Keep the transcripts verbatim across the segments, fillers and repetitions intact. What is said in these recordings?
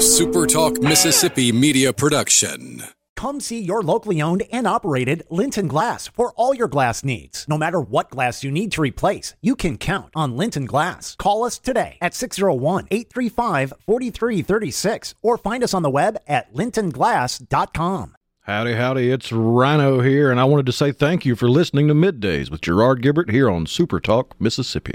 a Super Talk Mississippi media production. Come see your locally owned and operated Linton Glass for all your glass needs. No matter what glass you need to replace, you can count on Linton Glass. Call us today at six oh one, eight three five, four three three six or find us on the web at linton glass dot com. Howdy, howdy, it's Rhino here, and I wanted to say thank you for listening to Middays with Gerard Gibert here on Super Talk Mississippi.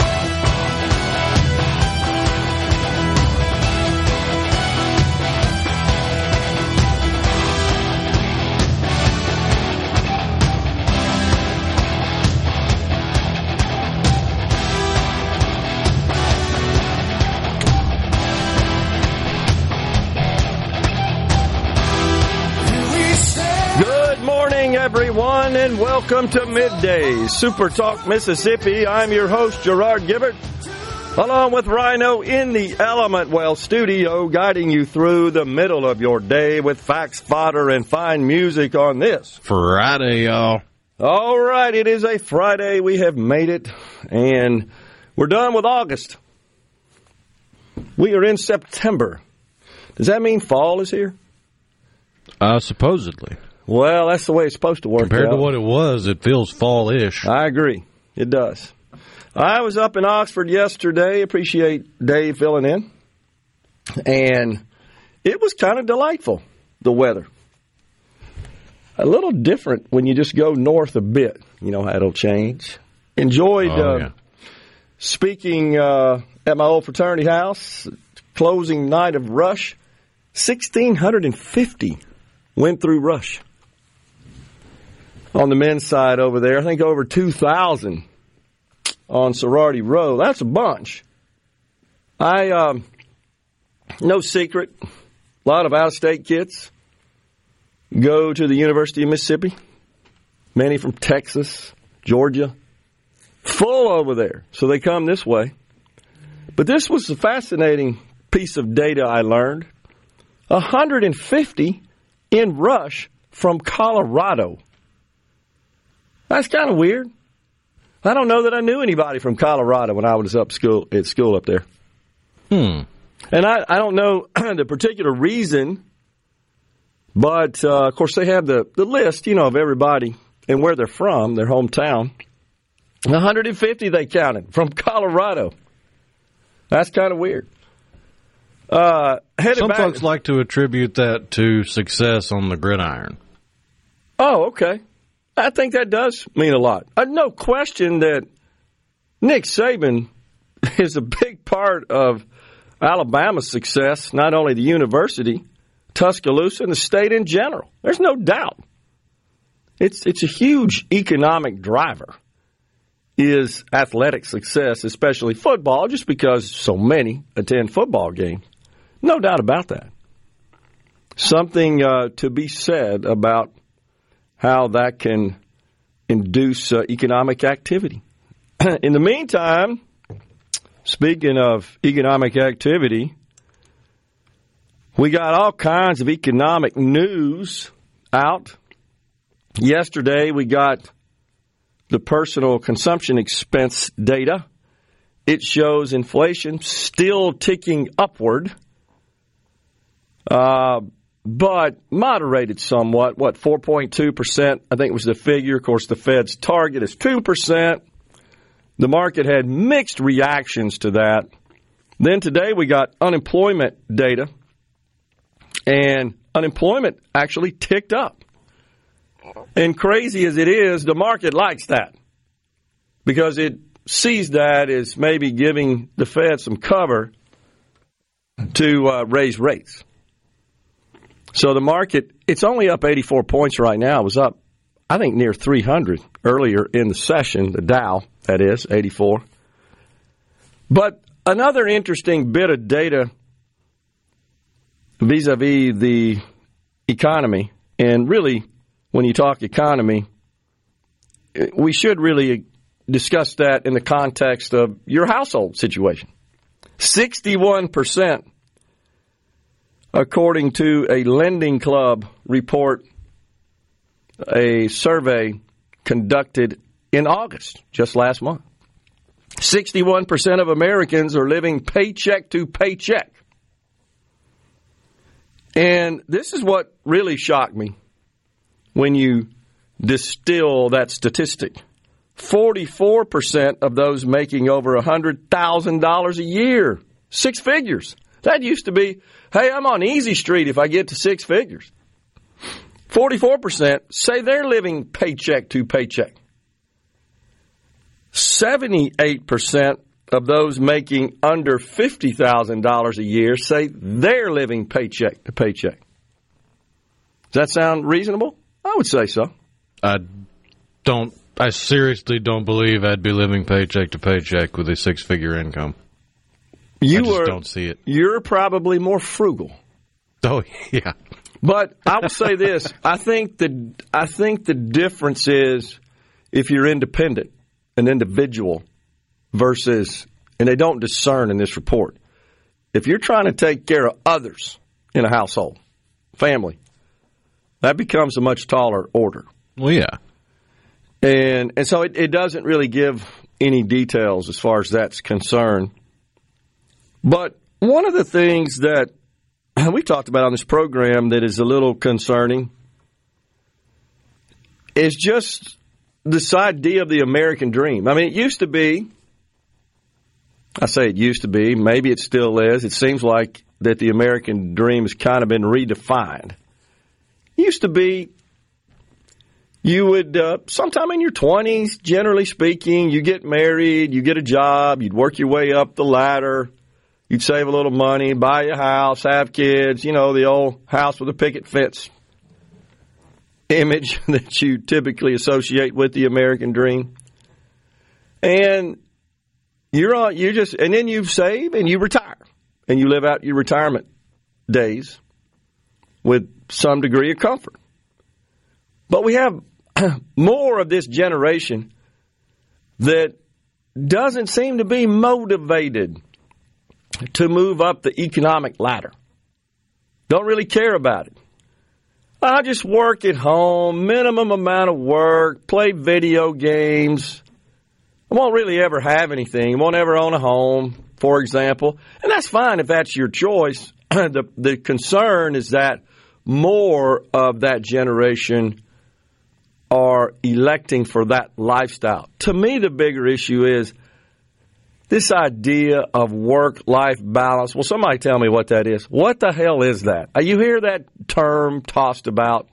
Everyone, and welcome to Midday Super Talk Mississippi. I'm your host, Gerard Gibert, along with Rhino in the Element Wealth studio, guiding you through the middle of your day with facts, fodder, and fine music on this Friday, y'all. All right, it is a Friday. We have made it, and we're done with August. We are in September. Does that mean fall is here? Uh, supposedly. Well, that's the way it's supposed to work. Compared out. to what it was, it feels fall-ish. I agree. It does. I was up in Oxford yesterday. Appreciate Dave filling in. And it was kind of delightful, the weather. A little different when you just go north a bit. You know how it'll change. Enjoyed oh, uh, yeah. speaking uh, at my old fraternity house, closing night of Rush. one thousand six hundred fifty went through Rush. On the men's side over there, I think over two thousand on Sorority Row. That's a bunch. I, um, no secret, a lot of out-of-state kids go to the University of Mississippi, many from Texas, Georgia, full over there. So they come this way. But this was a fascinating piece of data I learned. one hundred fifty in Rush from Colorado. That's kind of weird. I don't know that I knew anybody from Colorado when I was up school at school up there. Hmm. And I, I don't know the particular reason, but, uh, of course, they have the, the list, you know, of everybody and where they're from, their hometown. one hundred fifty they counted from Colorado. That's kind of weird. Uh, Some back. folks like to attribute that to success on the gridiron. Oh, okay. I think that does mean a lot. Uh, no question that Nick Saban is a big part of Alabama's success, not only the university, Tuscaloosa, and the state in general. There's no doubt. It's it's a huge economic driver, is athletic success, especially football, just because so many attend football games. No doubt about that. Something uh, to be said about how that can induce uh, economic activity. In the meantime, speaking of economic activity, we got all kinds of economic news out. Yesterday we got the personal consumption expense data. It shows inflation still ticking upward. Uh, but moderated somewhat. What, four point two percent? I think was the figure. Of course, the Fed's target is two percent. The market had mixed reactions to that. Then today we got unemployment data. And unemployment actually ticked up. And crazy as it is, the market likes that. Because it sees that as maybe giving the Fed some cover to uh, raise rates. So the market, it's only up eighty-four points right now. It was up, I think, near three hundred earlier in the session, the Dow, that is, eighty-four. But another interesting bit of data vis-a-vis the economy, and really, when you talk economy, we should really discuss that in the context of your household situation. sixty-one percent, according to a lending club report, a survey conducted in August, just last month. sixty-one percent of Americans are living paycheck to paycheck. And this is what really shocked me when you distill that statistic. forty-four percent of those making over one hundred thousand dollars a year, six figures. That used to be, hey, I'm on easy street if I get to six figures. forty-four percent say they're living paycheck to paycheck. seventy-eight percent of those making under fifty thousand dollars a year say they're living paycheck to paycheck. Does that sound reasonable? I would say so. I don't, I seriously don't believe I'd be living paycheck to paycheck with a six-figure income. You I just are, don't see it. You're probably more frugal. Oh, yeah. But I will say this. I think the, I think the difference is if you're independent, an individual, versus, and they don't discern in this report, if you're trying to take care of others in a household, family, that becomes a much taller order. Well, yeah. And and so it, it doesn't really give any details as far as that's concerned. But one of the things that we talked about on this program that is a little concerning is just this idea of the American dream. I mean, it used to be, I say it used to be, maybe it still is. It seems like that the American dream has kind of been redefined. It used to be you would, uh, sometime in your twenties, generally speaking, you get married, you get a job, you'd work your way up the ladder, you'd save a little money, buy a house, have kids, you know, the old house with a picket fence image that you typically associate with the American dream. And you're on, you just, and then you save and you retire and you live out your retirement days with some degree of comfort. But we have more of this generation that doesn't seem to be motivated to move up the economic ladder. Don't really care about it. I just work at home, minimum amount of work, play video games. I won't really ever have anything. I won't ever own a home, for example. And that's fine if that's your choice. The, the concern is that more of that generation are electing for that lifestyle. To me, the bigger issue is this idea of work-life balance. Well, somebody tell me what that is. What the hell is that? You hear that term tossed about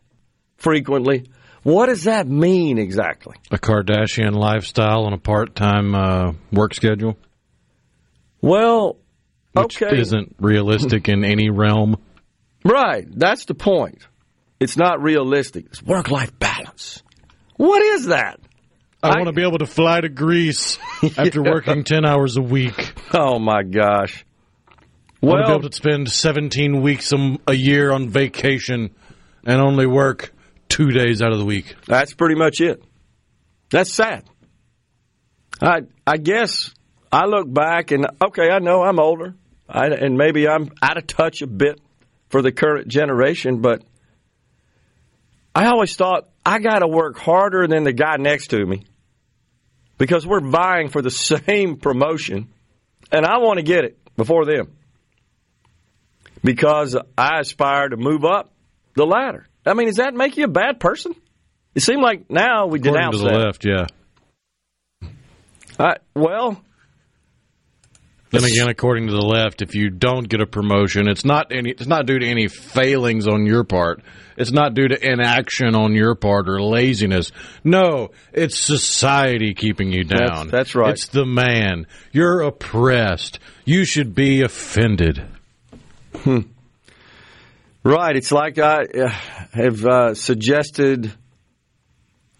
frequently. What does that mean exactly? A Kardashian lifestyle and a part-time uh, work schedule? Well, okay. Which isn't realistic in any realm. Right. That's the point. It's not realistic. It's work-life balance. What is that? I, I want to be able to fly to Greece after yeah. working ten hours a week. Oh, my gosh. Well, I want to be able to spend seventeen weeks a, a year on vacation and only work two days out of the week. That's pretty much it. That's sad. I I guess I look back and, okay, I know I'm older, I, and maybe I'm out of touch a bit for the current generation, but I always thought I got to work harder than the guy next to me because we're vying for the same promotion, and I want to get it before them because I aspire to move up the ladder. I mean, does that make you a bad person? It seemed like now we denounce that. According to the left, yeah. I, well... Then again, according to the left, if you don't get a promotion, it's not any, it's not due to any failings on your part. It's not due to inaction on your part or laziness. No, it's society keeping you down. That's, that's right. It's the man. You're oppressed. You should be offended. Hmm. Right. It's like I have uh, suggested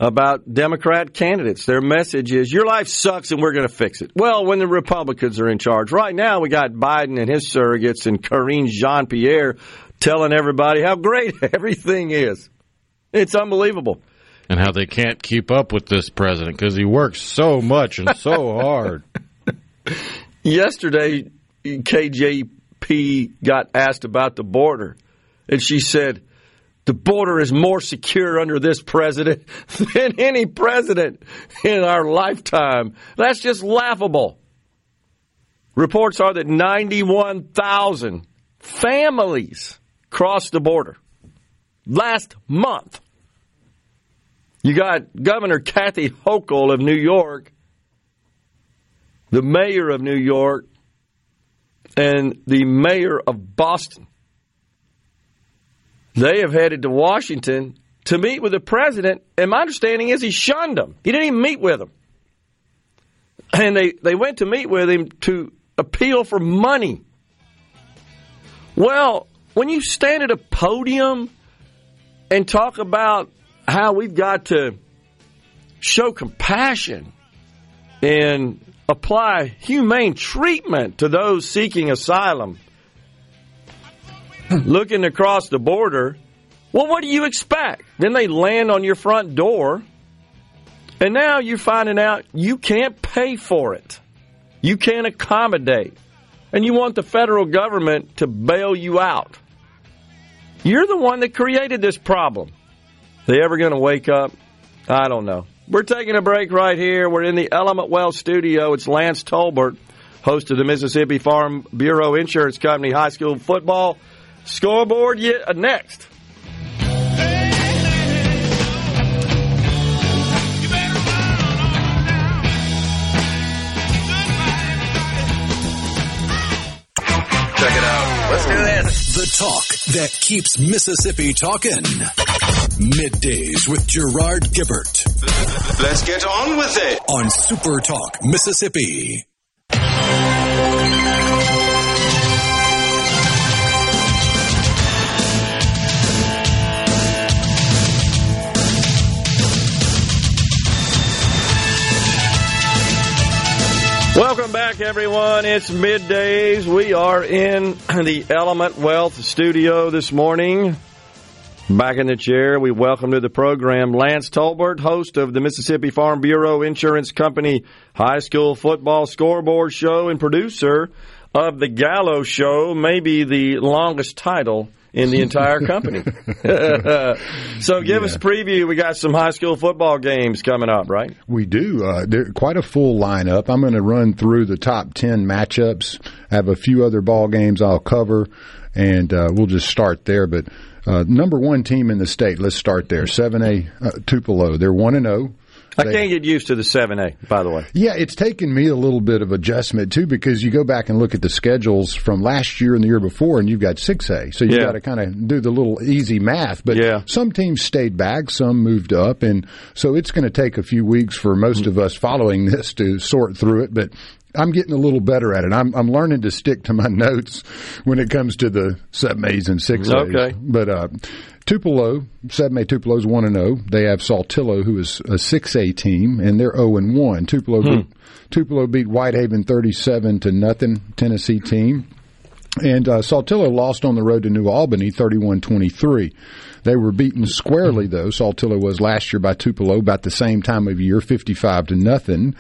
about Democrat candidates. Their message is, your life sucks and we're going to fix it. Well, when the Republicans are in charge. Right now, we got Biden and his surrogates and Karine Jean-Pierre telling everybody how great everything is. It's unbelievable. And how they can't keep up with this president because he works so much and so hard. Yesterday, K J P got asked about the border, and she said, the border is more secure under this president than any president in our lifetime. That's just laughable. Reports are that ninety-one thousand families crossed the border last month. You got Governor Kathy Hochul of New York, the mayor of New York, and the mayor of Boston. They have headed to Washington to meet with the president, and my understanding is he shunned them. He didn't even meet with them. And they, they went to meet with him to appeal for money. Well, when you stand at a podium and talk about how we've got to show compassion and apply humane treatment to those seeking asylum, looking across the border, well, what do you expect? Then they land on your front door, and now you're finding out you can't pay for it. You can't accommodate. And you want the federal government to bail you out. You're the one that created this problem. Are they ever going to wake up? I don't know. We're taking a break right here. We're in the Element Wealth studio. It's Lance Tolbert, host of the Mississippi Farm Bureau Insurance Company High School Football Scoreboard. Yet next. Check it out. Let's do this. The talk that keeps Mississippi talking. Middays with Gerard Gibert. Let's get on with it. On Super Talk Mississippi. Welcome back, everyone. It's middays. We are in the Element Wealth studio this morning. Back in the chair, we welcome to the program Lance Tolbert, host of the Mississippi Farm Bureau Insurance Company High School Football Scoreboard Show and producer of The Gallo Show, maybe the longest title in the entire company. So give yeah. us a preview. We got some high school football games coming up, right? We do. Uh, quite a full lineup. I'm going to run through the top ten matchups. I have a few other ball games I'll cover, and uh, we'll just start there. But uh, number one team in the state, let's start there, seven A uh, Tupelo. They're one and oh. I can't get used to the seven A, by the way. Yeah, it's taken me a little bit of adjustment, too, because you go back and look at the schedules from last year and the year before, and you've got six A. So you've yeah. got to kind of do the little easy math. But yeah. some teams stayed back, some moved up, and so it's going to take a few weeks for most of us following this to sort through it. But I'm getting a little better at it. I'm, I'm learning to stick to my notes when it comes to the seven A's and six A's. Okay. But uh, Tupelo, seven A Tupelo is one and oh. They have Saltillo, who is a six A team, and they're oh and one. Tupelo, hmm. beat, Tupelo beat Whitehaven thirty-seven to nothing, Tennessee team. And uh, Saltillo lost on the road to New Albany thirty-one twenty-three. They were beaten squarely, though. Saltillo was last year by Tupelo about the same time of year, fifty-five to nothing.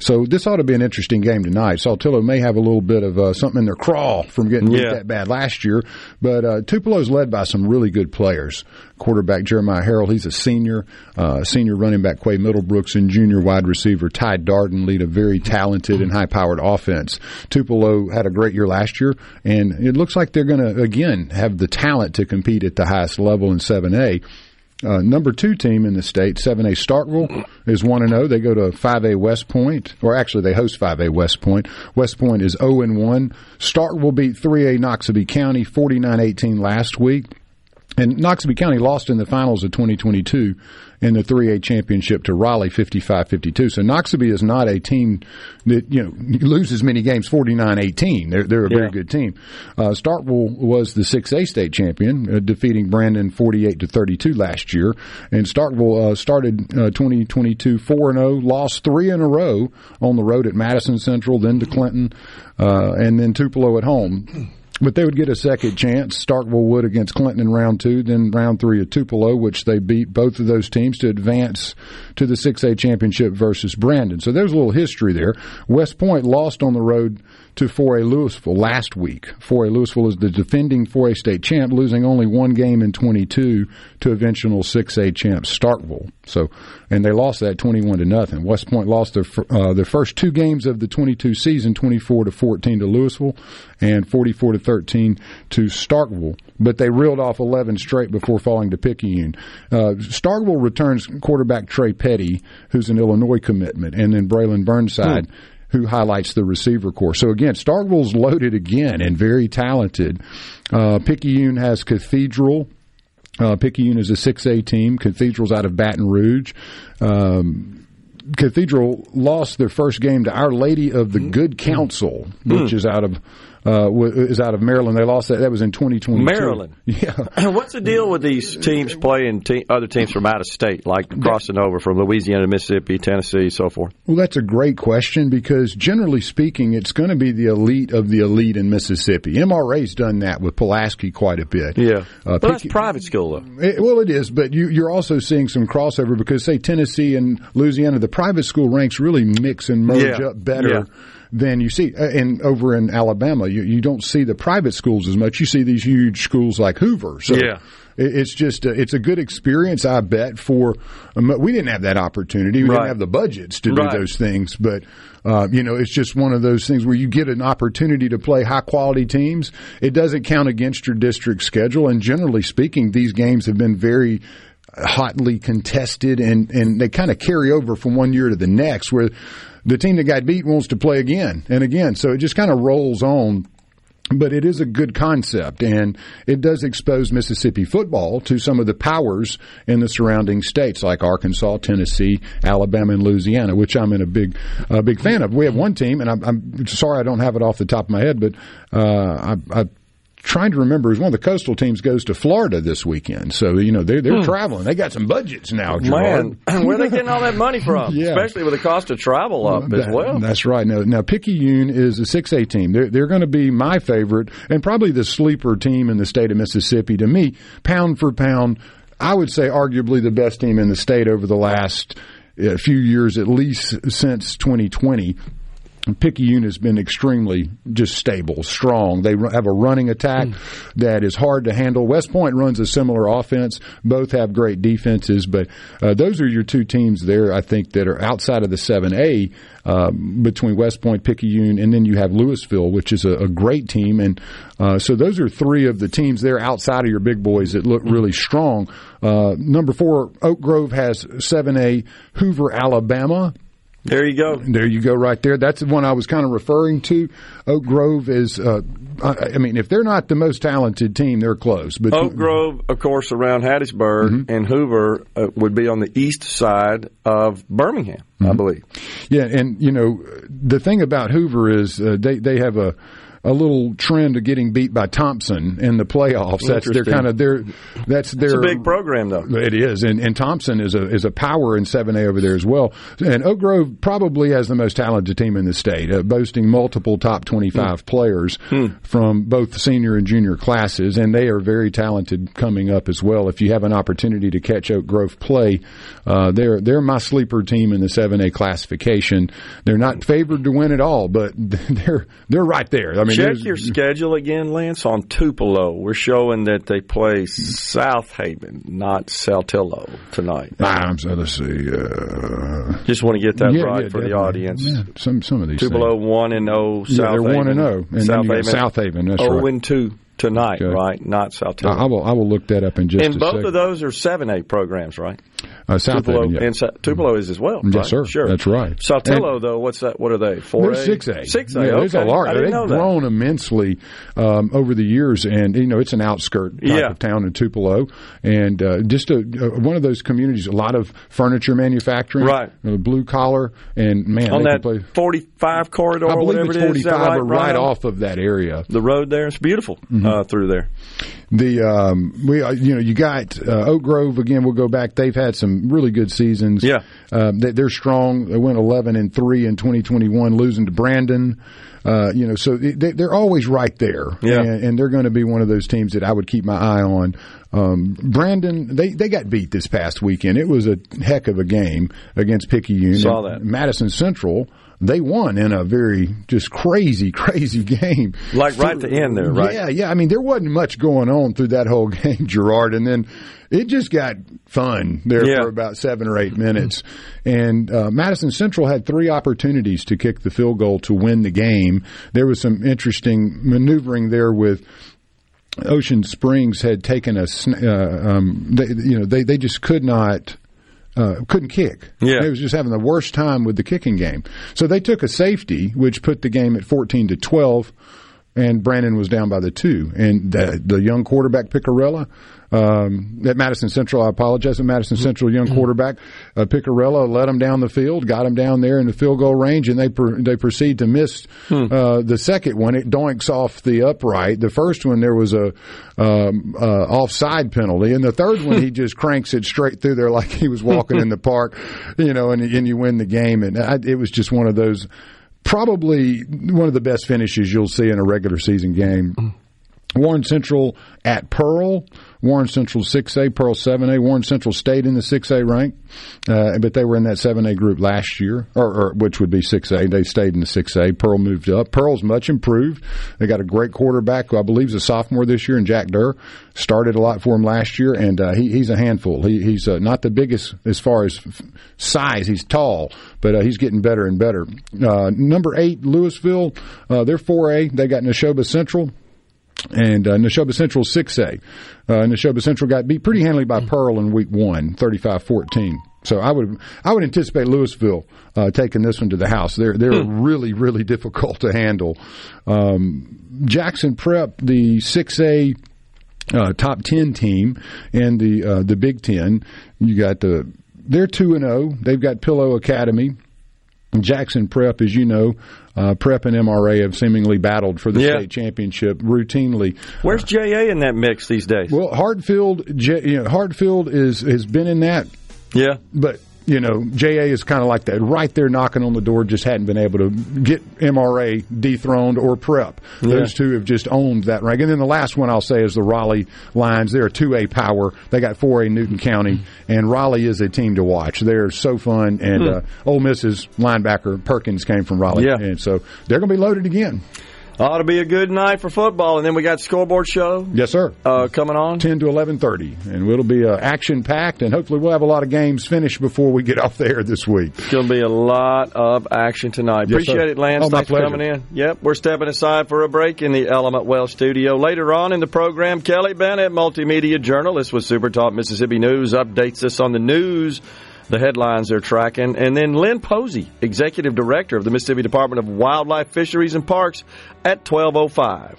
So this ought to be an interesting game tonight. Saltillo may have a little bit of uh, something in their crawl from getting beat yeah. that bad last year. But uh, Tupelo's led by some really good players. Quarterback Jeremiah Harrell, he's a senior. Uh, senior running back Quay Middlebrooks and junior wide receiver Ty Darden lead a very talented and high-powered offense. Tupelo had a great year last year, and it looks like they're going to, again, have the talent to compete at the highest level in seven A. Uh, number two team in the state, seven A Starkville, is one and oh. They go to five A West Point, or actually they host five A West Point. West Point is oh and one. Starkville beat three A Noxubee County forty-nine eighteen last week. And Noxubee County lost in the finals of twenty twenty-two in the three A championship to Raleigh fifty-five fifty-two. So Noxubee is not a team that, you know, loses many games forty-nine eighteen. They're, they're a very yeah. good team. Uh, Starkville was the six A state champion, uh, defeating Brandon forty-eight to thirty-two last year. And Starkville uh, started uh, twenty twenty-two four and oh, lost three in a row on the road at Madison Central, then to Clinton, uh, and then Tupelo at home. But they would get a second chance. Starkville would against Clinton in round two, then round three at Tupelo, which they beat both of those teams to advance to the six A championship versus Brandon. So there's a little history there. West Point lost on the road to four A Louisville last week. four A Louisville is the defending four A state champ, losing only one game in twenty-two to eventual six A champ Starkville. So, and they lost that twenty-one to nothing. West Point lost their uh, their first two games of the twenty-two season, twenty-four to fourteen to Louisville and forty-four to thirteen to Starkville. But they reeled off eleven straight before falling to Picayune. Uh, Starkville returns quarterback Trey Petty, who's an Illinois commitment, and then Braylon Burnside. Hmm. Who highlights the receiver corps. So, again, Starkville's loaded again and very talented. Uh, Picayune has Cathedral. Uh, Picayune is a six A team. Cathedral's out of Baton Rouge. Um, Cathedral lost their first game to Our Lady of the Good Counsel, which mm. is out of uh, is out of Maryland. They lost that. That was in twenty twenty-two. Maryland. Yeah. What's the deal with these teams playing te- other teams from out of state, like crossing over from Louisiana to Mississippi, Tennessee, so forth? Well, that's a great question because, generally speaking, it's going to be the elite of the elite in Mississippi. M R A's done that with Pulaski quite a bit. Yeah. Uh, well, Pic- that's private school, though. It, well, it is, but you, you're also seeing some crossover because, say, Tennessee and Louisiana, the private school ranks really mix and merge yeah. up better yeah. than you see. And over in Alabama, you, you don't see the private schools as much. You see these huge schools like Hoover. So yeah. it's just a, it's a good experience, I bet, for um, – we didn't have that opportunity. We right. didn't have the budgets to right. do those things. But, uh, you know, it's just one of those things where you get an opportunity to play high-quality teams. It doesn't count against your district schedule. And generally speaking, these games have been very – hotly contested, and, and they kind of carry over from one year to the next, where the team that got beat wants to play again and again. So it just kind of rolls on. But it is a good concept, and it does expose Mississippi football to some of the powers in the surrounding states, like Arkansas, Tennessee, Alabama, and Louisiana, which I'm in a big, a big fan of. We have one team, and I'm, I'm sorry I don't have it off the top of my head, but uh, I, I trying to remember is one of the coastal teams goes to Florida this weekend. So, you know, they're, they're hmm. traveling. They got some budgets now, Gerard. Man, where are they getting all that money from? yeah. Especially with the cost of travel up that, as well. That's right. Now, now Picayune is a six A team. They're, they're going to be my favorite and probably the sleeper team in the state of Mississippi. To me, pound for pound, I would say arguably the best team in the state over the last uh, few years, at least since twenty twenty. Picayune has been extremely just stable, strong. They have a running attack mm. that is hard to handle. West Point runs a similar offense. Both have great defenses, but uh, those are your two teams there, I think, that are outside of the seven A um, between West Point, Picayune, and then you have Louisville, which is a, a great team. And uh, so those are three of the teams there outside of your big boys that look really strong. Uh, number four, Oak Grove has seven A Hoover, Alabama. There you go. There you go right there. That's the one I was kind of referring to. Oak Grove is, uh, I mean, if they're not the most talented team, they're close. But Oak Grove, of course, around Hattiesburg mm-hmm. and Hoover uh, would be on the east side of Birmingham, mm-hmm. I believe. Yeah, and, you know, the thing about Hoover is uh, they, they have a, a little trend of getting beat by Thompson in the playoffs. That's their kind of their. That's their. It's a big program, though. It is, and, and Thompson is a is a power in seven A over there as well. And Oak Grove probably has the most talented team in the state, uh, boasting multiple top twenty-five mm. players mm. from both senior and junior classes, and they are very talented coming up as well. If you have an opportunity to catch Oak Grove play, uh, they're they're my sleeper team in the seven A classification. They're not favored to win at all, but they're they're right there. I mean, check your schedule again, Lance, on Tupelo. We're showing that they play South Haven, not Saltillo tonight. I'm sorry, let's see. Uh, Just want to get that yeah, right yeah, for definitely. The audience. Yeah, some some of these Tupelo things. one and oh, South yeah, they're Haven. one and oh. And South Haven, South Haven, that's right. oh and two tonight, okay. Right? Not Saltillo. I will I will look that up in just and a second. And both of those are seven A programs, right? Uh, South Tupelo, Haven, yeah. and Sa- Tupelo is as well. Yes, right? Sir. Sure. That's right. Saltillo, and though, what's that? What are they? Four A, six A, six A. Yeah, okay. It's a large. They've grown that. immensely um, over the years, and you know it's an outskirt type yeah. of town in Tupelo, and uh, just a, uh, one of those communities. A lot of furniture manufacturing, right? You know, blue collar, and man, on that play, forty-five corridor, I believe whatever it's forty-five, it is, right, or right off of that area. The road there, it's beautiful mm-hmm. uh, through there. The um, we uh, you know you got uh, Oak Grove again. We'll go back. They've had some really good seasons. Yeah, um, they, they're strong. They went eleven and three in twenty twenty-one, losing to Brandon. Uh, you know, so they, they're always right there. Yeah. And, and they're going to be one of those teams that I would keep my eye on. Um, Brandon, they, they got beat this past weekend. It was a heck of a game against Picayune. Saw that. Madison Central, they won in a very just crazy, crazy game. Like so, right at the end there, right? Yeah, yeah. I mean, there wasn't much going on through that whole game, Gerard. And then it just got fun there yeah. for about seven or eight minutes. And uh, Madison Central had three opportunities to kick the field goal to win the game. There was some interesting maneuvering there with Ocean Springs had taken a uh, – um, they, you know, they, they just could not – Uh, couldn't kick. Yeah. They was just having the worst time with the kicking game. So they took a safety, which put the game at fourteen to twelve, and Brandon was down by the two. And the, the young quarterback, Picarella, um, at Madison Central, I apologize, at Madison Central, young quarterback, uh, Picarella led them down the field, got them down there in the field goal range, and they per, they proceed to miss hmm. uh, the second one. It doinks off the upright. The first one, there was a Um, uh, offside penalty, and the third one he just cranks it straight through there like he was walking in the park, you know, and, and you win the game. And I, it was just one of those, probably one of the best finishes you'll see in a regular season game. Warren Central at Pearl. Warren Central six A, Pearl seven A. Warren Central stayed in the six A rank, uh, but they were in that seven A group last year, or, or which would be six A. They stayed in the six A. Pearl moved up. Pearl's much improved. They got a great quarterback who I believe is a sophomore this year, and Jack Durr started a lot for him last year, and uh, he, he's a handful. He, he's uh, not the biggest as far as size. He's tall, but uh, he's getting better and better. Uh, number eight, Louisville, uh, they're four A. They got Neshoba Central. And uh, Neshoba Central six A. Uh, Neshoba Central got beat pretty handily by Pearl in week one, thirty-five fourteen. So I would I would anticipate Louisville uh, taking this one to the house. They're they're hmm. really really difficult to handle. Um, Jackson Prep, the six A uh, top ten team, and the uh, the Big Ten. You got the they're two and zero. They've got Pillow Academy. Jackson Prep, as you know, uh, Prep and M R A have seemingly battled for the yeah. state championship routinely. Where's J A in that mix these days? Well, Hartfield, J, you know, Hartfield is has been in that. Yeah, but you know, J A is kind of like that, right there knocking on the door. Just hadn't been able to get M R A dethroned or Prep. Those yeah. two have just owned that rank. And then the last one I'll say is the Raleigh Lions. They're a two A power. They got four A Newton County, and Raleigh is a team to watch. They're so fun, and mm. uh, Ole Miss's linebacker Perkins came from Raleigh, yeah. and so they're going to be loaded again. Ought to be a good night for football, and then we got scoreboard show. Yes, sir. Uh, coming on ten to eleven thirty, and it'll be uh, action packed, and hopefully we'll have a lot of games finished before we get off the air this week. It's going to be a lot of action tonight. Yes, Appreciate sir. it, Lance. Oh, Thanks my pleasure. for coming in. Yep, we're stepping aside for a break in the Element Wealth Studio. Later on in the program, Kelly Bennett, multimedia journalist with Super Talk Mississippi News, updates us on the news. The headlines they're tracking. And then Lynn Posey, Executive Director of the Mississippi Department of Wildlife, Fisheries, and Parks at twelve oh five.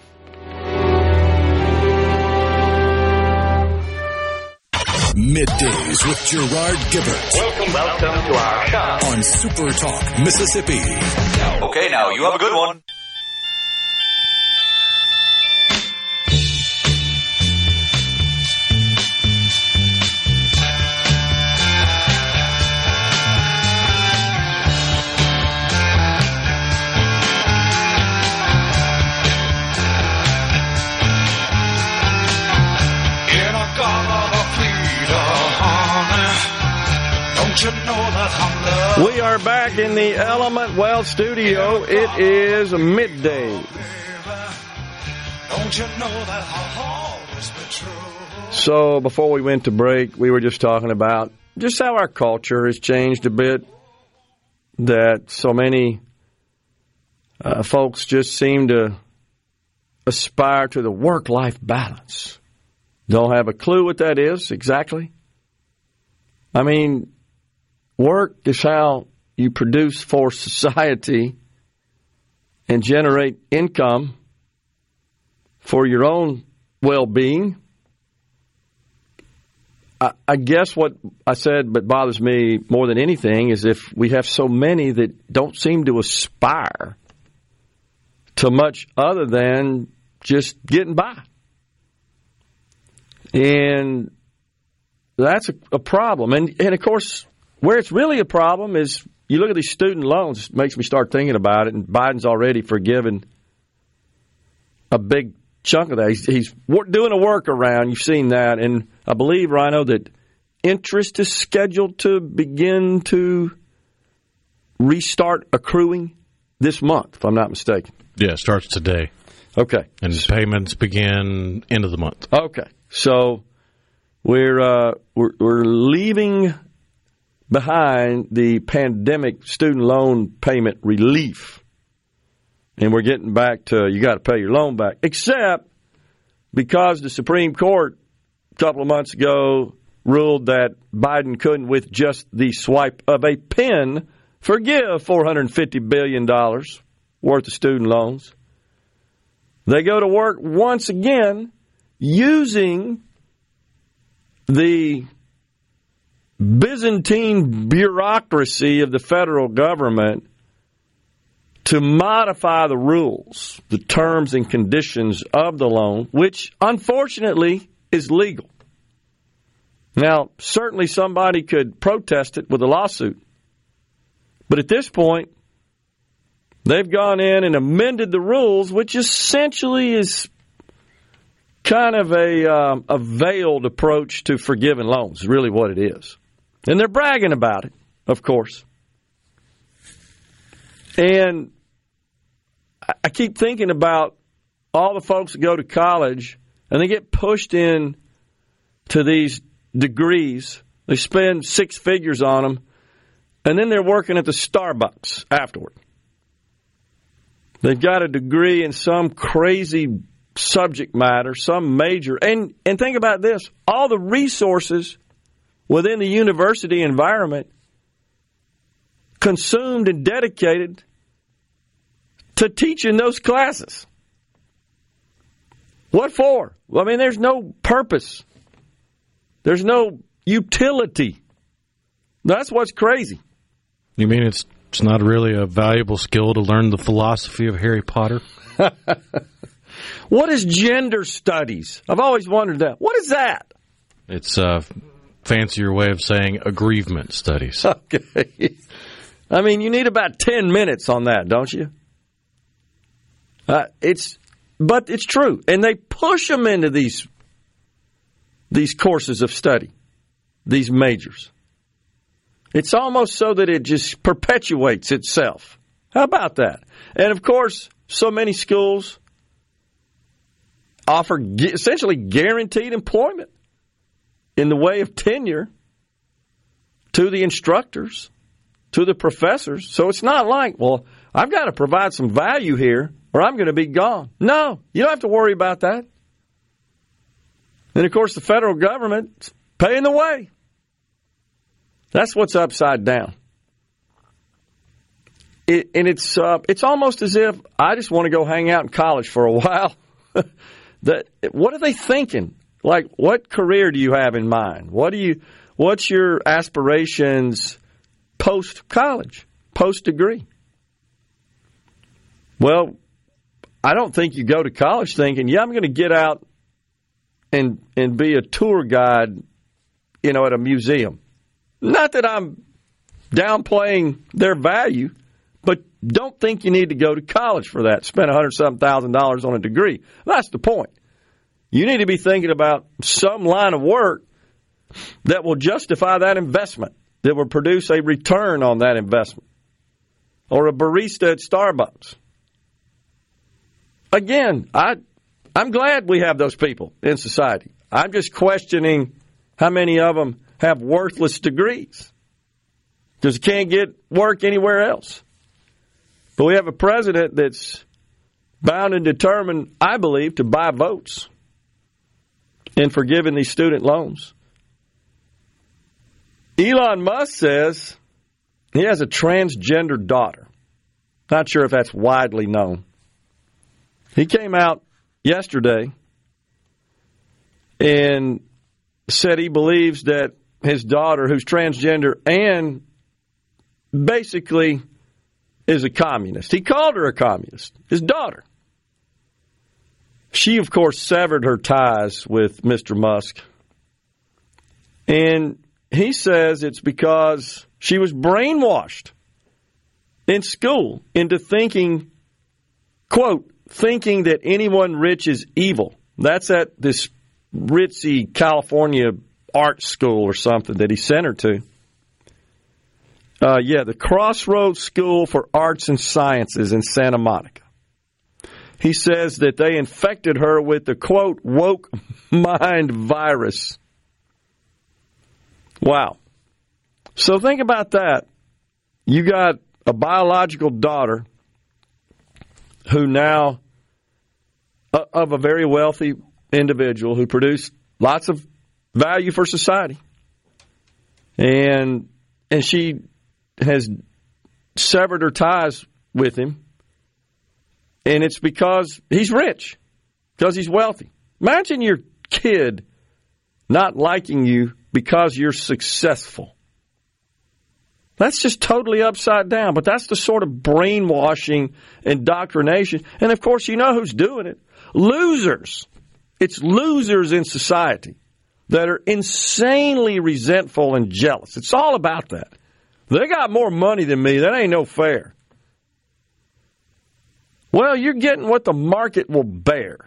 Middays with Gerard Gibert. Welcome, welcome to our shop on Super Talk Mississippi. Okay, now you have a good one. We are back in the Element Wealth Studio. It is midday. So before we went to break, we were just talking about just how our culture has changed a bit, that so many uh, folks just seem to aspire to the work-life balance. Don't have a clue what that is exactly. I mean, work is how you produce for society and generate income for your own well-being. I, I guess what I said but bothers me more than anything is if we have so many that don't seem to aspire to much other than just getting by. And that's a, a problem. And, and, of course, where it's really a problem is you look at these student loans, it makes me start thinking about it, and Biden's already forgiven a big chunk of that. He's, he's doing a workaround. You've seen that. And I believe, Rhino, that interest is scheduled to begin to restart accruing this month, if I'm not mistaken. Yeah, it starts today. Okay. And payments begin end of the month. Okay. So we're uh, we're, we're leaving behind the pandemic student loan payment relief, and we're getting back to you got to pay your loan back, except because the Supreme Court a couple of months ago ruled that Biden couldn't, with just the swipe of a pen, forgive four hundred fifty billion dollars worth of student loans. They go to work once again using the Byzantine bureaucracy of the federal government to modify the rules, the terms and conditions of the loan, which unfortunately is legal. Now, certainly somebody could protest it with a lawsuit. But at this point, they've gone in and amended the rules, which essentially is kind of a um, a veiled approach to forgiving loans, really what it is. And they're bragging about it, of course. And I keep thinking about all the folks that go to college and they get pushed in to these degrees. They spend six figures on them. And then they're working at the Starbucks afterward. They've got a degree in some crazy subject matter, some major. And and think about this. All the resources within the university environment consumed and dedicated to teaching those classes. What for? Well, I mean, there's no purpose. There's no utility. That's what's crazy. You mean it's it's not really a valuable skill to learn the philosophy of Harry Potter? What is gender studies? I've always wondered that. What is that? It's a fancier way of saying aggrievement studies. Okay. I mean, you need about ten minutes on that, don't you? Uh, it's but it's true, and they push them into these these courses of study, these majors. It's almost so that it just perpetuates itself. How about that? And, of course, so many schools offer essentially guaranteed employment in the way of tenure to the instructors, to the professors. So it's not like, well, I've got to provide some value here or I'm going to be gone. No, you don't have to worry about that. And, of course, the federal government's paying the way. That's what's upside down. It, and it's uh, it's almost as if I just want to go hang out in college for a while. That what are they thinking? Like, what career do you have in mind? What do you? What's your aspirations post-college, post-degree? Well, I don't think you go to college thinking, yeah, I'm going to get out and and be a tour guide, you know, at a museum. Not that I'm downplaying their value, but don't think you need to go to college for that. Spend a hundred something thousand dollars on a degree. That's the point. You need to be thinking about some line of work that will justify that investment, that will produce a return on that investment. Or a barista at Starbucks. Again, I, I'm glad we have those people in society. I'm just questioning how many of them have worthless degrees because you can't get work anywhere else. But we have a president that's bound and determined, I believe, to buy votes in forgiving these student loans. Elon Musk says he has a transgender daughter. Not sure if that's widely known. He came out yesterday and said he believes that his daughter, who's transgender and basically is a communist. He called her a communist, his daughter. She, of course, severed her ties with Mister Musk. And he says it's because she was brainwashed in school into thinking, quote, thinking that anyone rich is evil. That's at this ritzy California art school or something that he sent her to. Uh, yeah, the Crossroads School for Arts and Sciences in Santa Monica. He says that they infected her with the, quote, woke mind virus. Wow. So think about that. You got a biological daughter who now, uh, of a very wealthy individual who produced lots of value for society. And, and she has severed her ties with him. And it's because he's rich, because he's wealthy. Imagine your kid not liking you because you're successful. That's just totally upside down. But that's the sort of brainwashing, indoctrination. And, of course, you know who's doing it. Losers. It's losers in society that are insanely resentful and jealous. It's all about that. They got more money than me. That ain't no fair. Well, you're getting what the market will bear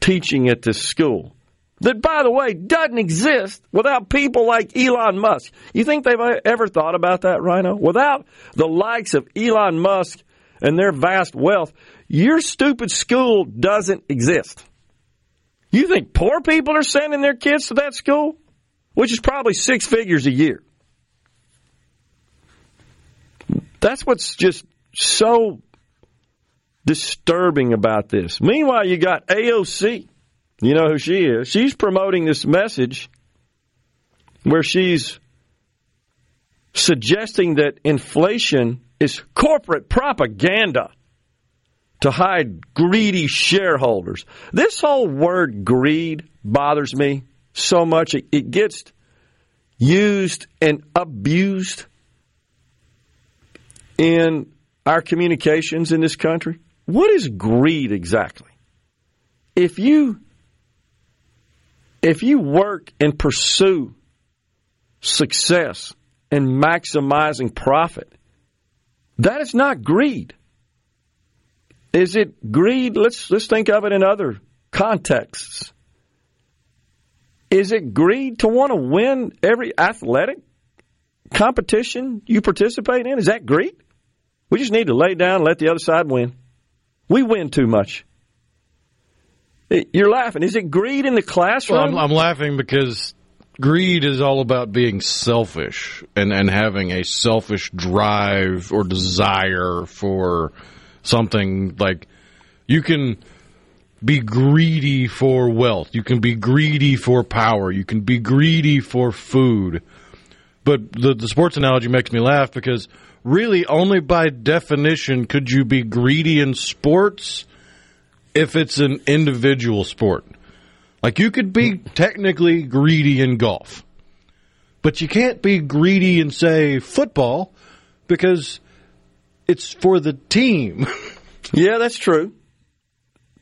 teaching at this school that, by the way, doesn't exist without people like Elon Musk. You think they've ever thought about that, Rhino? Without the likes of Elon Musk and their vast wealth, your stupid school doesn't exist. You think poor people are sending their kids to that school? Which is probably six figures a year. That's what's just so disturbing about this. Meanwhile, you got A O C. You know who she is. She's promoting this message where she's suggesting that inflation is corporate propaganda to hide greedy shareholders. This whole word greed bothers me so much. It, it gets used and abused in our communications in this country. What is greed exactly? If you if you work and pursue success and maximizing profit, that is not greed. Is it greed? Let's let's think of it in other contexts. Is it greed to want to win every athletic competition you participate in? Is that greed? We just need to lay down and let the other side win. We win too much. You're laughing. Is it greed in the classroom? Well, I'm, I'm laughing because greed is all about being selfish and, and having a selfish drive or desire for something. Like, you can be greedy for wealth. You can be greedy for power. You can be greedy for food. But the, the sports analogy makes me laugh because really, only by definition could you be greedy in sports if it's an individual sport. Like, you could be technically greedy in golf, but you can't be greedy in, say, football because it's for the team. Yeah, that's true.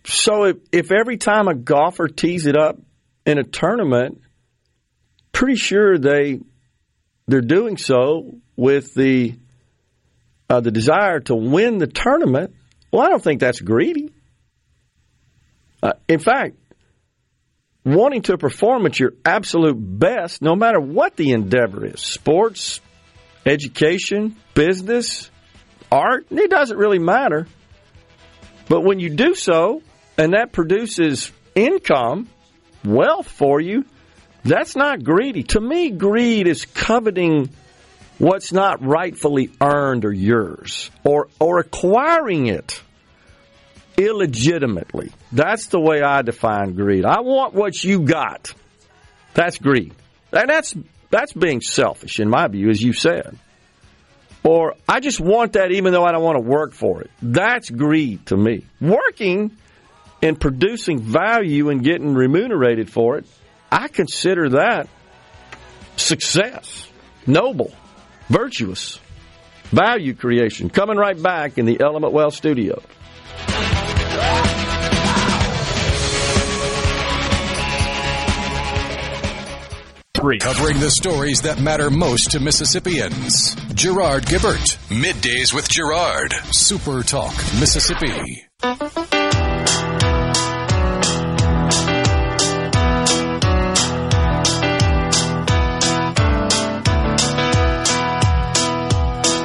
So if, if every time a golfer tees it up in a tournament, pretty sure they they're doing so with the Uh, the desire to win the tournament, well, I don't think that's greedy. Uh, in fact, wanting to perform at your absolute best, no matter what the endeavor is, sports, education, business, art, it doesn't really matter. But when you do so, and that produces income, wealth for you, that's not greedy. To me, greed is coveting what's not rightfully earned or yours, or or acquiring it illegitimately. That's the way I define greed. I want what you got. That's greed. And that's that's being selfish, in my view, as you said. Or I just want that even though I don't want to work for it. That's greed to me. Working and producing value and getting remunerated for it, I consider that success, noble, virtuous value creation. Coming right back in the Element Well studio. three. Covering the stories that matter most to Mississippians. Gerard Gibert. Middays with Gerard. Super Talk Mississippi.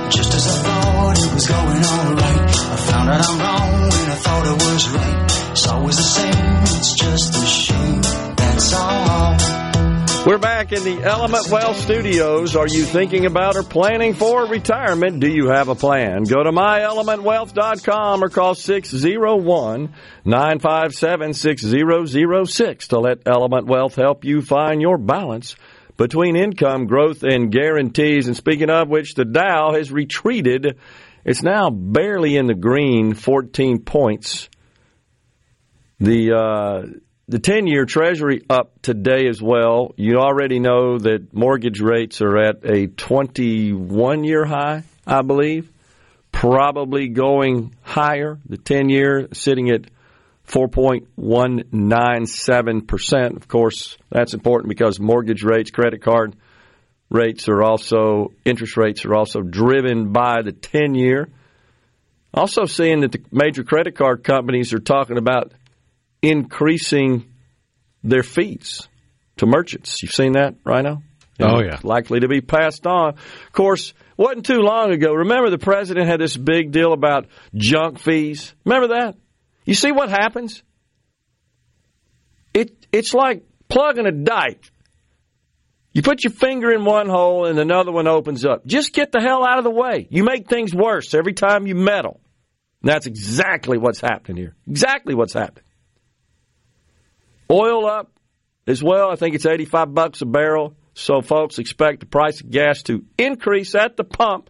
Just as I thought it was going all right, I found out I'm wrong when I thought it was right. It's always the same, it's just a shame, that's all. We're back in the Element Wealth Studios. Are you thinking about or planning for retirement? Do you have a plan? Go to my element wealth dot com or call six oh one, nine five seven, six oh oh six to let Element Wealth help you find your balance between income, growth, and guarantees. And speaking of which, the Dow has retreated. It's now barely in the green, fourteen points. The... uh The ten-year Treasury up today as well. You already know that mortgage rates are at a twenty-one-year high, I believe, probably going higher. The ten-year sitting at four point one nine seven percent. Of course, that's important because mortgage rates, credit card rates are also, interest rates are also driven by the ten-year. Also seeing that the major credit card companies are talking about increasing their fees to merchants. You've seen that, Rhino? And oh, yeah. It's likely to be passed on. Of course, wasn't too long ago. Remember the president had this big deal about junk fees? Remember that? You see what happens? It It's like plugging a dike. You put your finger in one hole and another one opens up. Just get the hell out of the way. You make things worse every time you meddle. And that's exactly what's happening here. Exactly what's happening. Oil up as well. I think it's eighty-five bucks a barrel. So, folks, expect the price of gas to increase at the pump.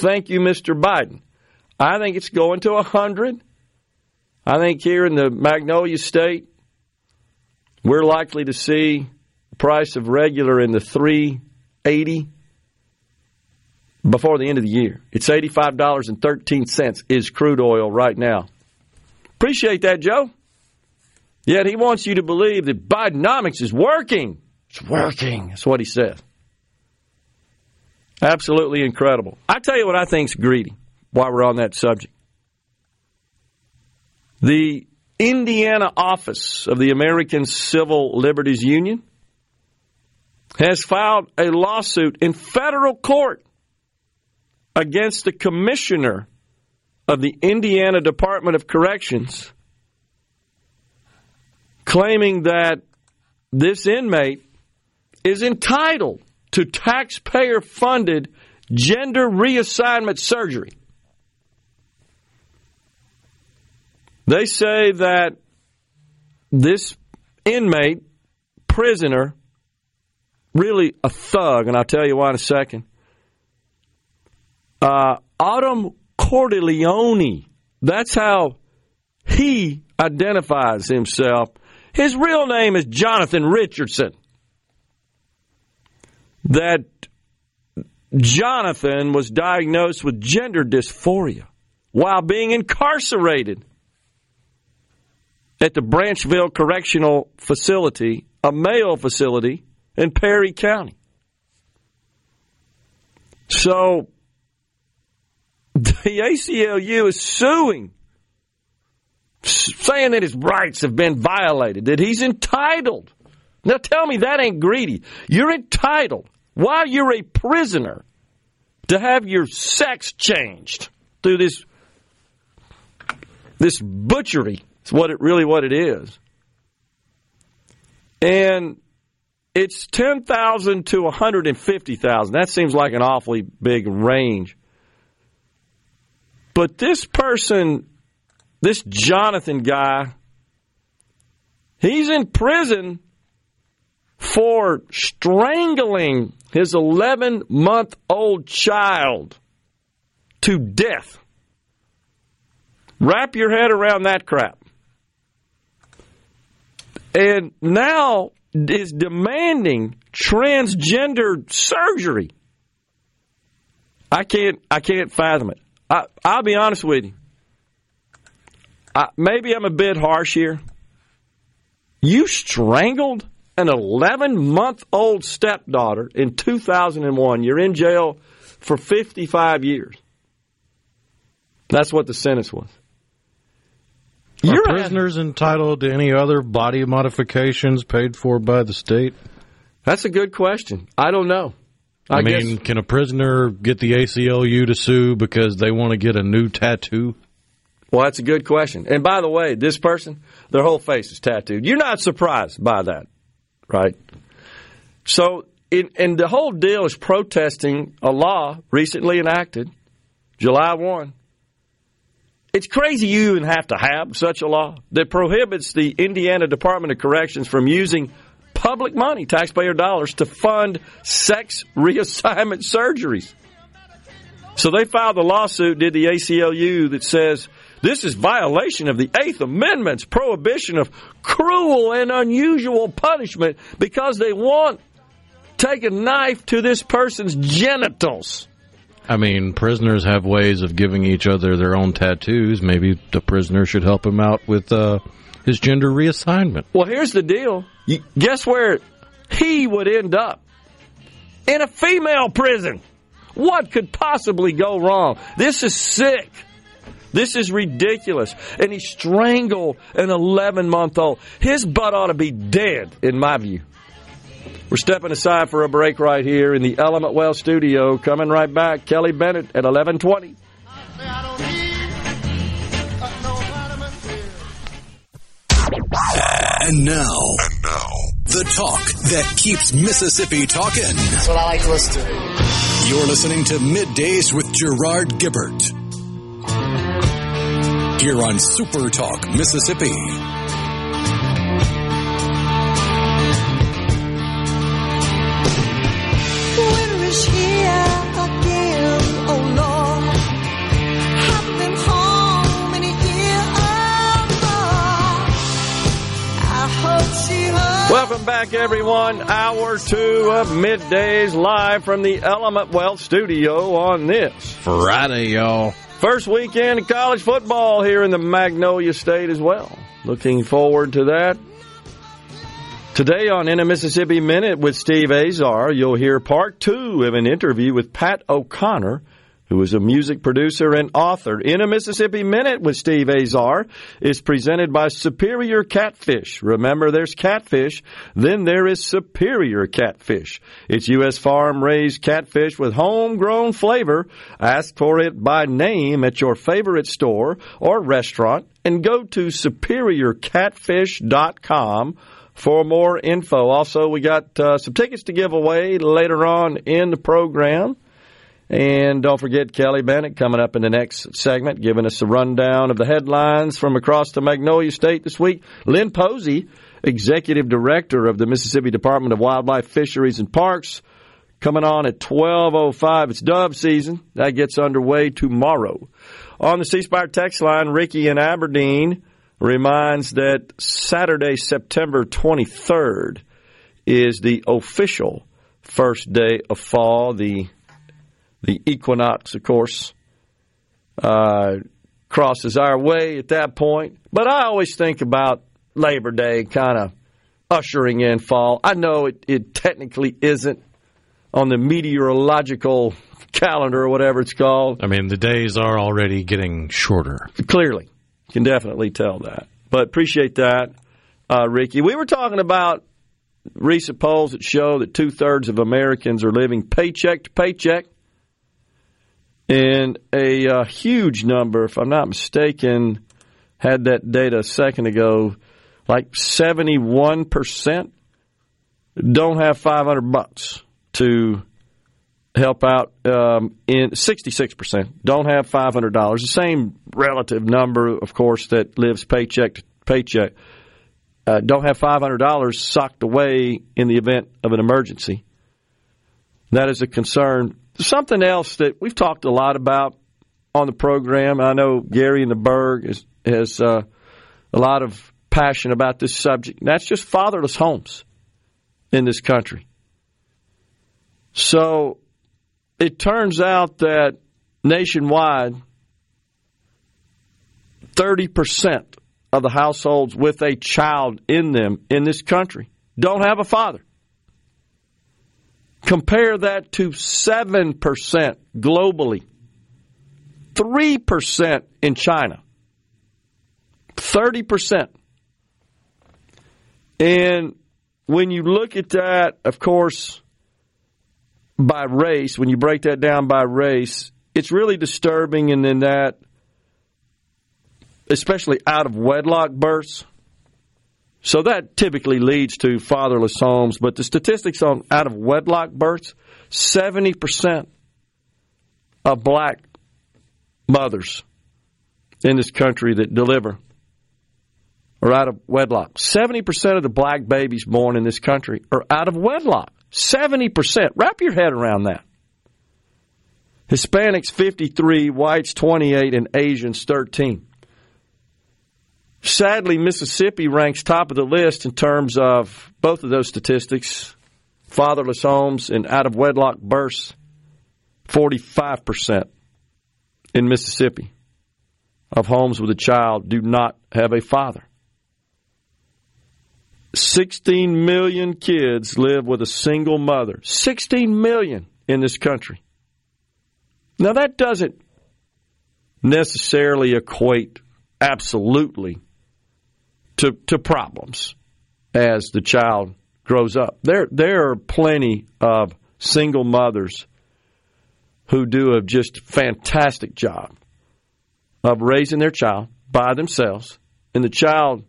Thank you, Mister Biden. I think it's going to one hundred. I think here in the Magnolia State, we're likely to see the price of regular in the three eighty before the end of the year. It's eighty-five dollars and thirteen cents is crude oil right now. Appreciate that, Joe. Yet he wants you to believe that Bidenomics is working. It's working. That's what he says. Absolutely incredible. I tell you what I think's greedy while we're on that subject. The Indiana office of the American Civil Liberties Union has filed a lawsuit in federal court against the commissioner of the Indiana Department of Corrections, claiming that this inmate is entitled to taxpayer-funded gender reassignment surgery. They say that this inmate, prisoner, really a thug, and I'll tell you why in a second, uh, Autumn Cordileone, that's how he identifies himself. His real name is Jonathan Richardson. That Jonathan was diagnosed with gender dysphoria while being incarcerated at the Branchville Correctional Facility, a male facility in Perry County. So the A C L U is suing, saying that his rights have been violated, that he's entitled. Now tell me that ain't greedy. You're entitled, while you're a prisoner, to have your sex changed through this this butchery. It's what it really what it is. And it's ten thousand dollars to one hundred fifty thousand dollars. That seems like an awfully big range. But this person, this Jonathan guy, he's in prison for strangling his eleven-month-old child to death. Wrap your head around that crap. And now is demanding transgender surgery. I can't, I can't fathom it. I, I'll be honest with you. I, maybe I'm a bit harsh here. You strangled an eleven-month-old stepdaughter in two thousand one. You're in jail for fifty-five years. That's what the sentence was. Are You're prisoners at, entitled to any other body modifications paid for by the state? That's a good question. I don't know. I, I mean, guess, can a prisoner get the A C L U to sue because they want to get a new tattoo? Well, that's a good question. And by the way, this person, their whole face is tattooed. You're not surprised by that, right? So, it, and the whole deal is protesting a law recently enacted, July first. It's crazy you even have to have such a law that prohibits the Indiana Department of Corrections from using public money, taxpayer dollars, to fund sex reassignment surgeries. So they filed a lawsuit, did the A C L U, that says this is violation of the Eighth Amendment's prohibition of cruel and unusual punishment because they want to take a knife to this person's genitals. I mean, prisoners have ways of giving each other their own tattoos. Maybe the prisoner should help him out with uh, his gender reassignment. Well, here's the deal. You, guess where he would end up? In a female prison. What could possibly go wrong? This is sick. This is ridiculous. And he strangled an eleven-month-old. His butt ought to be dead, in my view. We're stepping aside for a break right here in the Element Well studio. Coming right back, Kelly Bennett at eleven twenty. And now, and now, the talk that keeps Mississippi talking. That's what I like to listen to. You're listening to Middays with Gerard Gibert here on Super Talk Mississippi. Welcome back, everyone. Hour two of Middays live from the Element Wealth studio on this Friday, y'all. First weekend of college football here in the Magnolia State as well. Looking forward to that. Today on In a Mississippi Minute with Steve Azar, you'll hear part two of an interview with Pat O'Connor, who is a music producer and author. In a Mississippi Minute with Steve Azar is presented by Superior Catfish. Remember, there's catfish, then there is Superior Catfish. It's U S farm-raised catfish with homegrown flavor. Ask for it by name at your favorite store or restaurant and go to superior catfish dot com for more info. Also, we got uh, some tickets to give away later on in the program. And don't forget Kelly Bennett coming up in the next segment, giving us a rundown of the headlines from across the Magnolia State this week. Lynn Posey, Executive Director of the Mississippi Department of Wildlife, Fisheries, and Parks, coming on at twelve oh five. It's dove season. That gets underway tomorrow. On the C-Spire text line, Ricky in Aberdeen reminds that Saturday, September twenty-third, is the official first day of fall, the The equinox, of course, uh, crosses our way at that point. But I always think about Labor Day kind of ushering in fall. I know it, it technically isn't on the meteorological calendar or whatever it's called. I mean, the days are already getting shorter. Clearly. You can definitely tell that. But appreciate that, uh, Ricky. We were talking about recent polls that show that two-thirds of Americans are living paycheck to paycheck. And a uh, huge number, if I'm not mistaken, had that data a second ago, like seventy-one percent don't have five hundred bucks to help out. Um, in sixty-six percent don't have five hundred dollars. The same relative number, of course, that lives paycheck to paycheck. Uh, don't have five hundred dollars socked away in the event of an emergency. That is a concern. Something else that we've talked a lot about on the program, I know Gary in the Berg is, has uh, a lot of passion about this subject, and that's just fatherless homes in this country. So it turns out that nationwide, thirty percent of the households with a child in them in this country don't have a father. Compare that to seven percent globally, three percent in China, thirty percent. And when you look at that, of course, by race, when you break that down by race, it's really disturbing. And then that, especially out of wedlock births. So that typically leads to fatherless homes. But the statistics on out of wedlock births, seventy percent of black mothers in this country that deliver are out of wedlock. seventy percent of the black babies born in this country are out of wedlock. seventy percent. Wrap your head around that. Hispanics, fifty-three, whites, twenty-eight, and Asians, thirteen. Sadly, Mississippi ranks top of the list in terms of both of those statistics, fatherless homes and out-of-wedlock births, forty-five percent in Mississippi of homes with a child do not have a father. sixteen million kids live with a single mother, sixteen million in this country. Now, that doesn't necessarily equate absolutely to to problems as the child grows up. There there are plenty of single mothers who do a just fantastic job of raising their child by themselves, and the child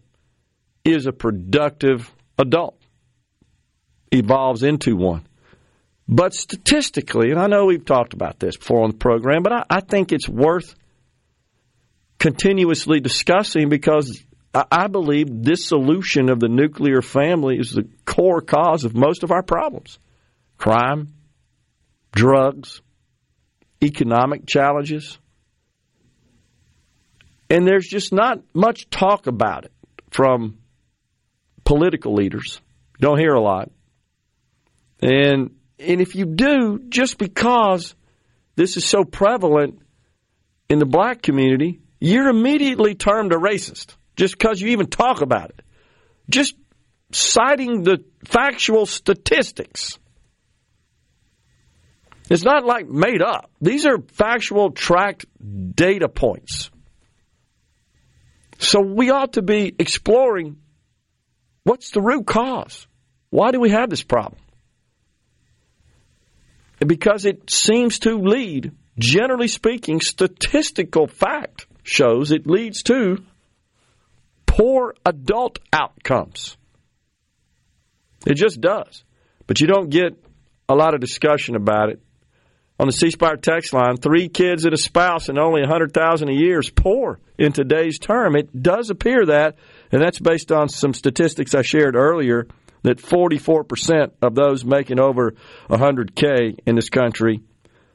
is a productive adult, evolves into one. But statistically, and I know we've talked about this before on the program, but I, I think it's worth continuously discussing, because I believe dissolution of the nuclear family is the core cause of most of our problems. Crime, drugs, economic challenges. And there's just not much talk about it from political leaders. You don't hear a lot. And and if you do, just because this is so prevalent in the black community, you're immediately termed a racist just because you even talk about it. Just citing the factual statistics. It's not like made up. These are factual tracked data points. So we ought to be exploring what's the root cause. Why do we have this problem? Because it seems to lead, generally speaking, statistical fact shows it leads to poor adult outcomes. It just does. But you don't get a lot of discussion about it. On the C-Spire text line, three kids and a spouse and only one hundred thousand dollars a year is poor in today's term. It does appear that, and that's based on some statistics I shared earlier, that forty-four percent of those making over one hundred thousand dollars in this country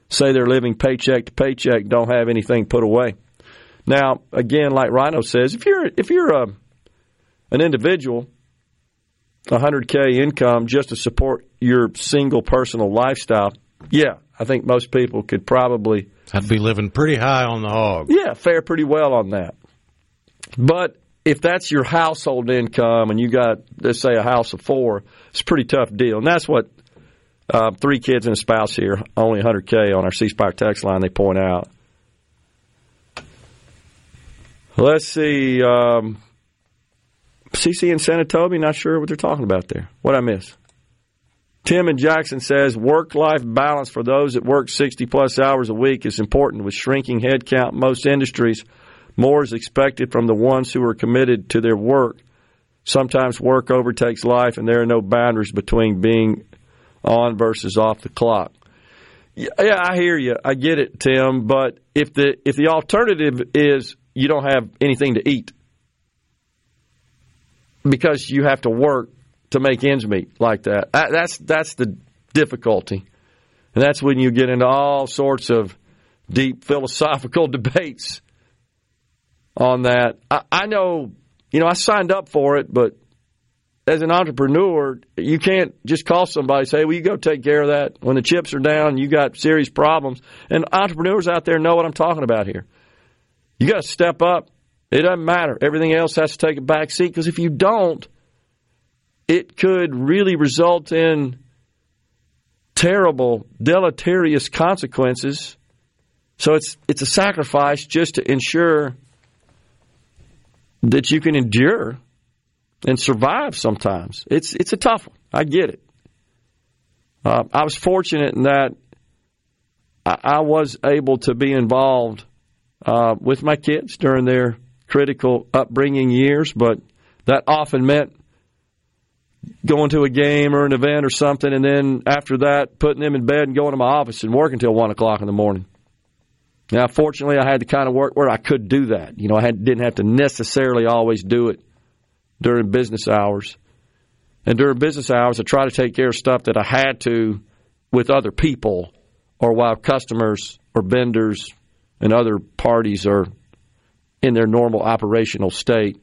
say they're living paycheck to paycheck, don't have anything put away. Now, again, like Rhino says, if you're if you're a, an individual, one hundred thousand dollars income just to support your single personal lifestyle, yeah, I think most people could probably... I'd be living pretty high on the hog. Yeah, fare pretty well on that. But if that's your household income and you got, let's say, a house of four, it's a pretty tough deal. And that's what... Uh, three kids and a spouse here, only one hundred thousand on our C-Spire text line, they point out. Let's see. Um, C C in Senatobia, not sure what they're talking about there. What I miss? Tim in Jackson says, work-life balance for those that work sixty-plus hours a week is important. With shrinking headcount, most industries, more is expected from the ones who are committed to their work. Sometimes work overtakes life, and there are no boundaries between being on versus off the clock. Yeah, I hear you. I get it, Tim. But if the if the alternative is you don't have anything to eat because you have to work to make ends meet like that, that's that's the difficulty. And that's when you get into all sorts of deep philosophical debates on that. I, I know, you know, I signed up for it, but as an entrepreneur, you can't just call somebody and say, well, you go take care of that. When the chips are down, you got serious problems. And entrepreneurs out there know what I'm talking about here. You got to step up. It doesn't matter. Everything else has to take a back seat, because if you don't, it could really result in terrible, deleterious consequences. So it's it's a sacrifice just to ensure that you can endure and survive sometimes. It's it's a tough one. I get it. Uh, I was fortunate in that I, I was able to be involved uh, with my kids during their critical upbringing years, but that often meant going to a game or an event or something, and then after that, putting them in bed and going to my office and working until one o'clock in the morning. Now, fortunately, I had the kind of work where I could do that. You know, I had, didn't have to necessarily always do it during business hours. And during business hours, I try to take care of stuff that I had to with other people or while customers or vendors and other parties are in their normal operational state.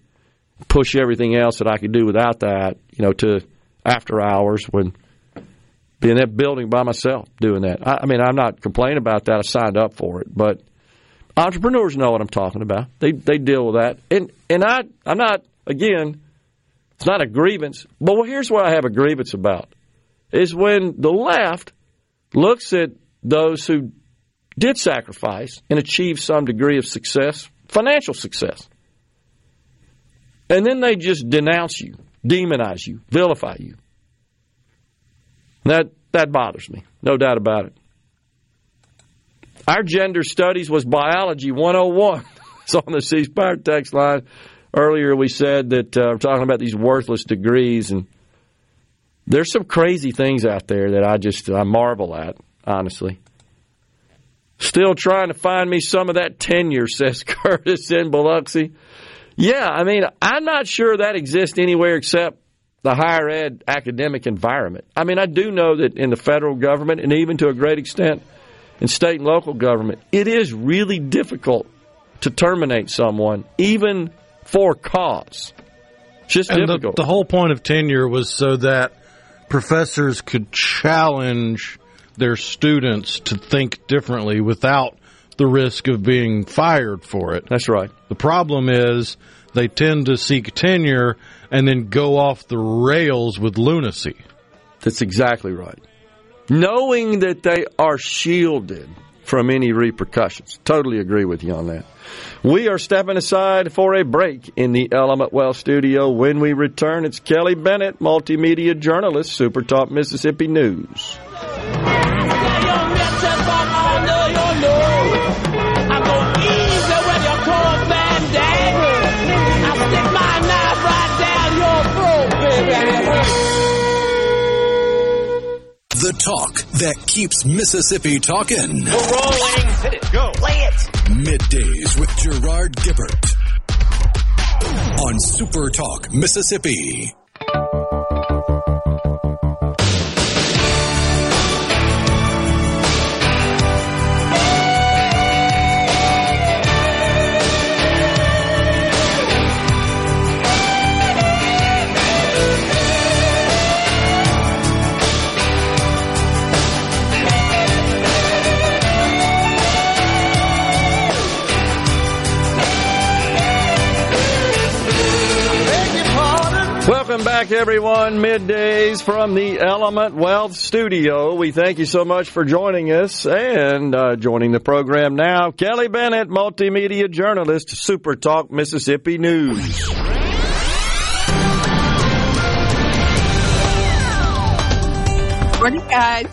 Push everything else that I could do without that, you know, to after hours when being in that building by myself doing that. I, I mean, I'm not complaining about that. I signed up for it. But entrepreneurs know what I'm talking about. They they deal with that. And and I, I'm not, again, it's not a grievance. But well, here's what I have a grievance about is when the left looks at those who did sacrifice and achieve some degree of success, financial success. And then they just denounce you, demonize you, vilify you. That that bothers me, no doubt about it. Our gender studies was biology one oh one. It's on the C-Spire text line. Earlier we said that uh, we're talking about these worthless degrees, and there's some crazy things out there that I just I marvel at, honestly. Still trying to find me some of that tenure, says Curtis in Biloxi. Yeah, I mean, I'm not sure that exists anywhere except the higher ed academic environment. I mean, I do know that in the federal government and even to a great extent in state and local government, it is really difficult to terminate someone, even for cause. It's just and difficult. The, the whole point of tenure was so that professors could challenge their students to think differently without the risk of being fired for it. That's right. The problem is they tend to seek tenure and then go off the rails with lunacy. That's exactly right. Knowing that they are shielded from any repercussions. Totally agree with you on that. We are stepping aside for a break in the Element Wealth studio. When we return, it's Kelly Bennett, multimedia journalist, Super Talk Mississippi News. The talk that keeps Mississippi talking. We're rolling. Hit it. Go. Play it. Middays with Gerard Gibert on Super Talk Mississippi. Welcome back, everyone. Middays from the Element Wealth Studio. We thank you so much for joining us and uh, joining the program now. Kelly Bennett, multimedia journalist, Super Talk Mississippi News. Morning, guys.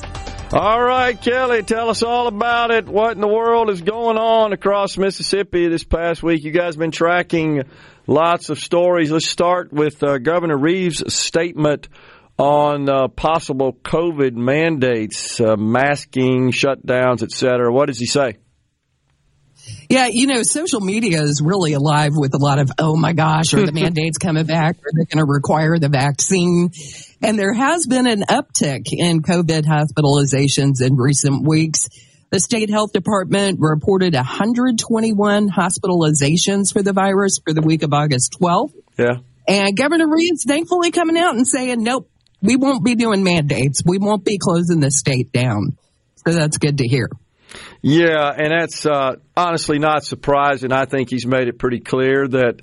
All right, Kelly, tell us all about it. What in the world is going on across Mississippi this past week? You guys have been tracking lots of stories. Let's start with uh, Governor Reeves' statement on uh, possible COVID mandates, uh, masking, shutdowns, et cetera. What does he say? Yeah, you know, social media is really alive with a lot of, oh, my gosh, are the mandates coming back? Are they going to require the vaccine? And there has been an uptick in COVID hospitalizations in recent weeks. The state health department reported one hundred twenty-one hospitalizations for the virus for the week of August twelfth. Yeah. And Governor Reeves thankfully coming out and saying, nope, we won't be doing mandates. We won't be closing the state down. So that's good to hear. Yeah, and that's uh, honestly not surprising. I think he's made it pretty clear that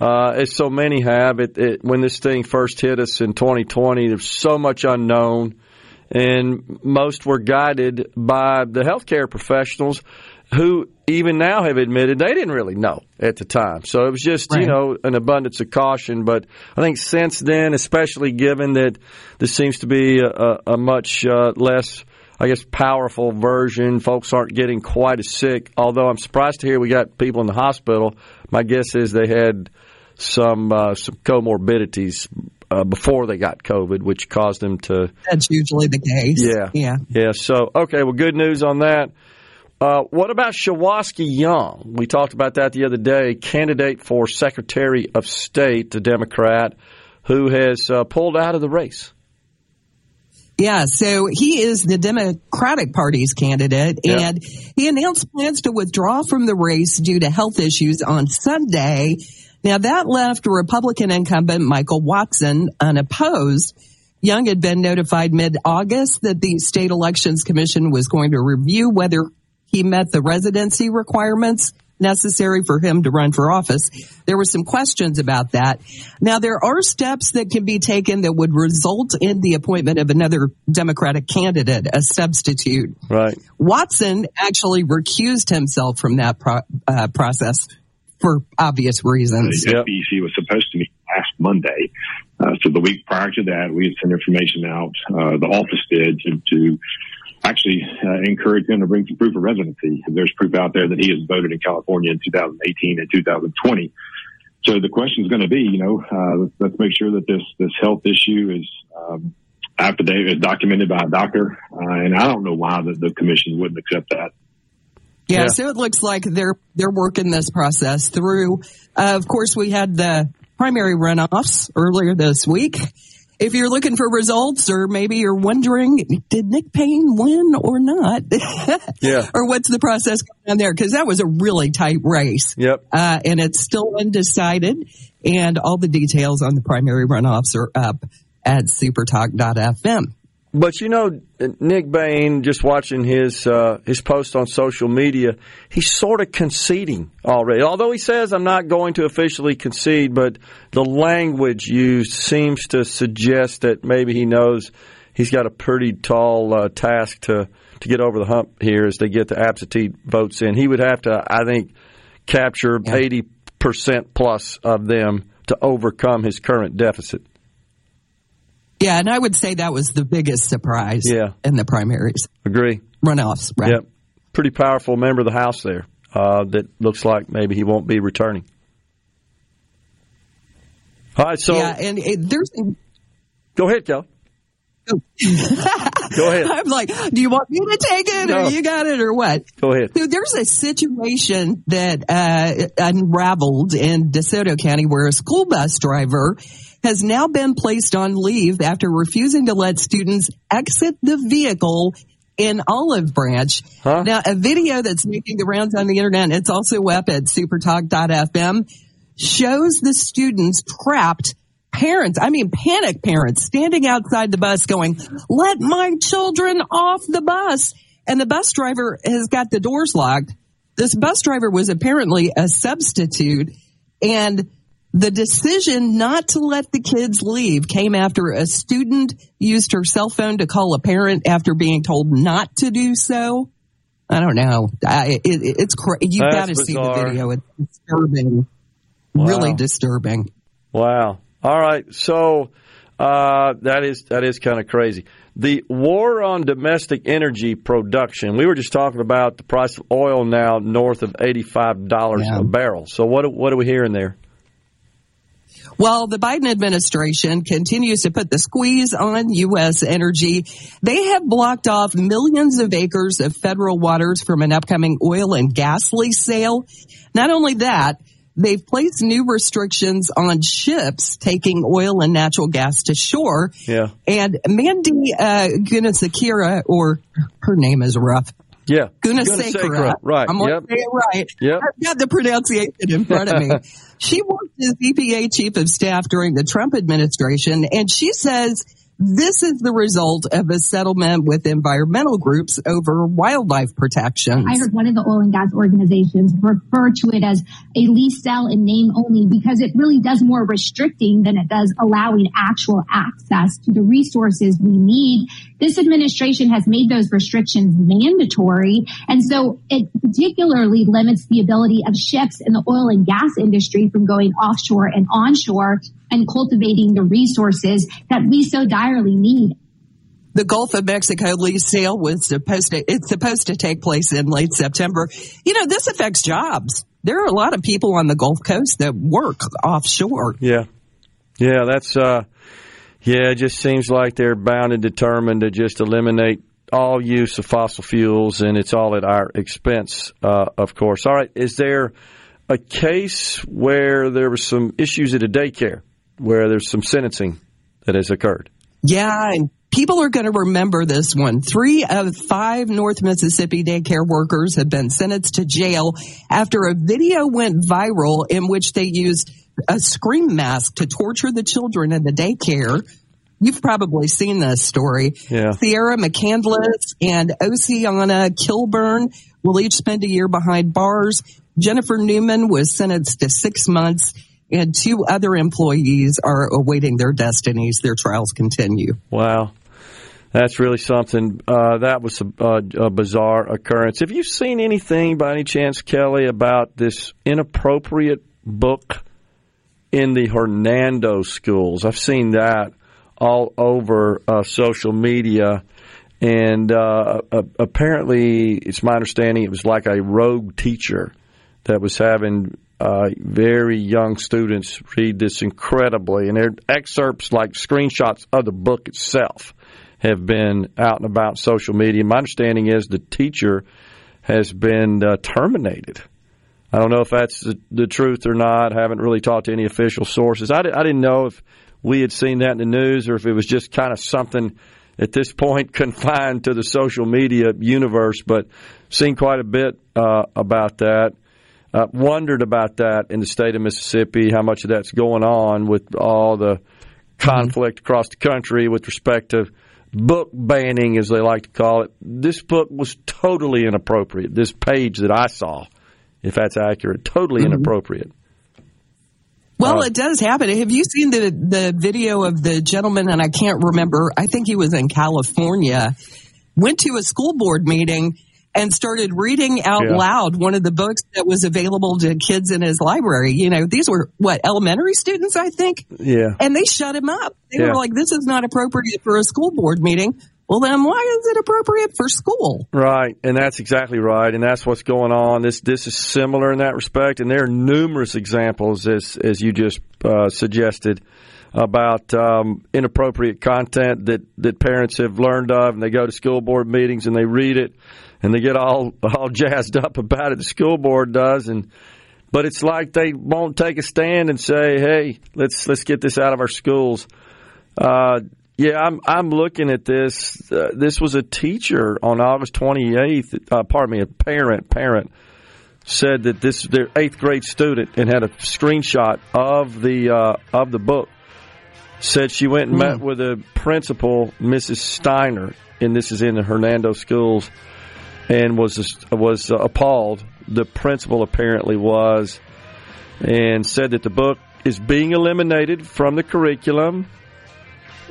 Uh, as so many have, it, it, when this thing first hit us in twenty twenty, there's so much unknown, and most were guided by the healthcare professionals who even now have admitted they didn't really know at the time. So it was just, right. you know, an abundance of caution. But I think since then, especially given that this seems to be a, a much uh, less, I guess, powerful version, folks aren't getting quite as sick, although I'm surprised to hear we got people in the hospital. My guess is they had some uh, some comorbidities uh, before they got COVID, which caused them to... That's usually the case. Yeah. Yeah. Yeah. So, okay, well, good news on that. Uh, what about Shawaski Young? We talked about that the other day, candidate for Secretary of State, the Democrat, who has uh, pulled out of the race. Yeah, so he is the Democratic Party's candidate, yeah. and he announced plans to withdraw from the race due to health issues on Sunday. Now, that left Republican incumbent Michael Watson unopposed. Young had been notified mid-August that the State Elections Commission was going to review whether he met the residency requirements necessary for him to run for office. There were some questions about that. Now, there are steps that can be taken that would result in the appointment of another Democratic candidate, a substitute. Right. Watson actually recused himself from that pro- uh, process for obvious reasons. The F E C was supposed to meet last Monday. Uh, so the week prior to that, we had sent information out. Uh, the office did to... to Actually, uh, encourage him to bring some proof of residency. There's proof out there that he has voted in California in two thousand eighteen and two thousand twenty. So the question is going to be, you know, uh, let's, let's make sure that this this health issue is um, affidavit is documented by a doctor. Uh, and I don't know why the, the commission wouldn't accept that. Yeah, yeah. So it looks like they're they're working this process through. Uh, of course, we had the primary runoffs earlier this week. If you're looking for results, or maybe you're wondering, did Nick Payne win or not? yeah. Or what's the process going on there? Because that was a really tight race. Yep. Uh, and it's still undecided. And all the details on the primary runoffs are up at super talk dot f m. But, you know, Nick Bain, just watching his uh, his post on social media, he's sort of conceding already. Although he says, I'm not going to officially concede, but the language used seems to suggest that maybe he knows he's got a pretty tall uh, task to, to get over the hump here as they get the absentee votes in. He would have to, I think, capture yeah. eighty percent plus of them to overcome his current deficit. Yeah, and I would say that was the biggest surprise yeah. in the primaries. Agree. Runoffs, right? Yep. Pretty powerful member of the House there uh, that looks like maybe he won't be returning. All right, so... Yeah, and it, there's... Go ahead, Kelly. Go ahead. I'm like, do you want me to take it no. or you got it or what? Go ahead. So there's a situation that uh, unraveled in DeSoto County where a school bus driver has now been placed on leave after refusing to let students exit the vehicle in Olive Branch. Huh? Now, a video that's making the rounds on the internet, it's also up at super talk dot f m, shows the students trapped. Parents, I mean panic parents, standing outside the bus going, let my children off the bus. And the bus driver has got the doors locked. This bus driver was apparently a substitute, and the decision not to let the kids leave came after a student used her cell phone to call a parent after being told not to do so. I don't know. I, it, it's cra- You've got to see the video. It's disturbing. Wow. Really disturbing. Wow. All right, so uh, that is that is kind of crazy. The war on domestic energy production. We were just talking about the price of oil now north of eighty-five dollars yeah. a barrel. So what what are we hearing there? Well, the Biden administration continues to put the squeeze on U S energy. They have blocked off millions of acres of federal waters from an upcoming oil and gas lease sale. Not only that, they've placed new restrictions on ships taking oil and natural gas to shore. Yeah. And Mandy uh, Gunasekera, or her name is rough. Yeah. Gunasekera. Right. I'm going to say it right. Yep. I've got the pronunciation in front of me. She worked as E P A chief of staff during the Trump administration, and she says This is the result of a settlement with environmental groups over wildlife protections. I heard one of the oil and gas organizations refer to it as a lease, sell, and name only because it really does more restricting than it does allowing actual access to the resources we need. This administration has made those restrictions mandatory, and so it particularly limits the ability of ships in the oil and gas industry from going offshore and onshore and cultivating the resources that we so direly need. The Gulf of Mexico lease sale was supposed to, it's supposed to take place in late September. You know, this affects jobs. There are a lot of people on the Gulf Coast that work offshore. Yeah. Yeah, that's, uh, yeah, it just seems like they're bound and determined to just eliminate all use of fossil fuels, and it's all at our expense, uh, of course. All right. Is there a case where there were some issues at a daycare, where there's some sentencing that has occurred? Yeah, and people are going to remember this one. Three of five North Mississippi daycare workers have been sentenced to jail after a video went viral in which they used a scream mask to torture the children in the daycare. You've probably seen this story. Yeah. Sierra McCandless and Oceana Kilburn will each spend a year behind bars. Jennifer Newman was sentenced to six months. And two other employees are awaiting their destinies. Their trials continue. Wow. That's really something. Uh, that was a, a, a bizarre occurrence. Have you seen anything by any chance, Kelly, about this inappropriate book in the Hernando schools? I've seen that all over uh, social media. And uh, uh, apparently, it's my understanding it was like a rogue teacher that was having Uh, very young students read this incredibly, and their excerpts, like screenshots of the book itself, have been out and about social media. My understanding is the teacher has been uh, terminated. I don't know if that's the, the truth or not. I haven't really talked to any official sources. I, di- I didn't know if we had seen that in the news or if it was just kind of something at this point confined to the social media universe, but seen quite a bit uh, about that. Uh, wondered about that in the state of Mississippi, how much of that's going on with all the conflict across the country with respect to book banning, as they like to call it. This book was totally inappropriate. This page that I saw, if that's accurate, totally mm-hmm. inappropriate. Well, uh, it does happen. Have you seen the, the video of the gentleman, and I can't remember, I think he was in California, went to a school board meeting and started reading out yeah. loud one of the books that was available to kids in his library. You know, these were, what, elementary students, I think? Yeah. And they shut him up. They yeah. were like, this is not appropriate for a school board meeting. Well, then why is it appropriate for school? Right, and that's exactly right, and that's what's going on. This this is similar in that respect, and there are numerous examples, as, as you just uh, suggested, about um, inappropriate content that, that parents have learned of, and they go to school board meetings and they read it, and they get all all jazzed up about it. The school board does, and but it's like they won't take a stand and say, "Hey, let's let's get this out of our schools." Uh, yeah, I'm I'm looking at this. Uh, this was a teacher on August twenty-eighth. Uh, pardon me, a parent parent said that this their eighth grade student and had a screenshot of the uh, of the book. Said she went and met with a principal, Missus Steiner, and this is in the Hernando schools, and was was appalled. The principal apparently was, and said that the book is being eliminated from the curriculum,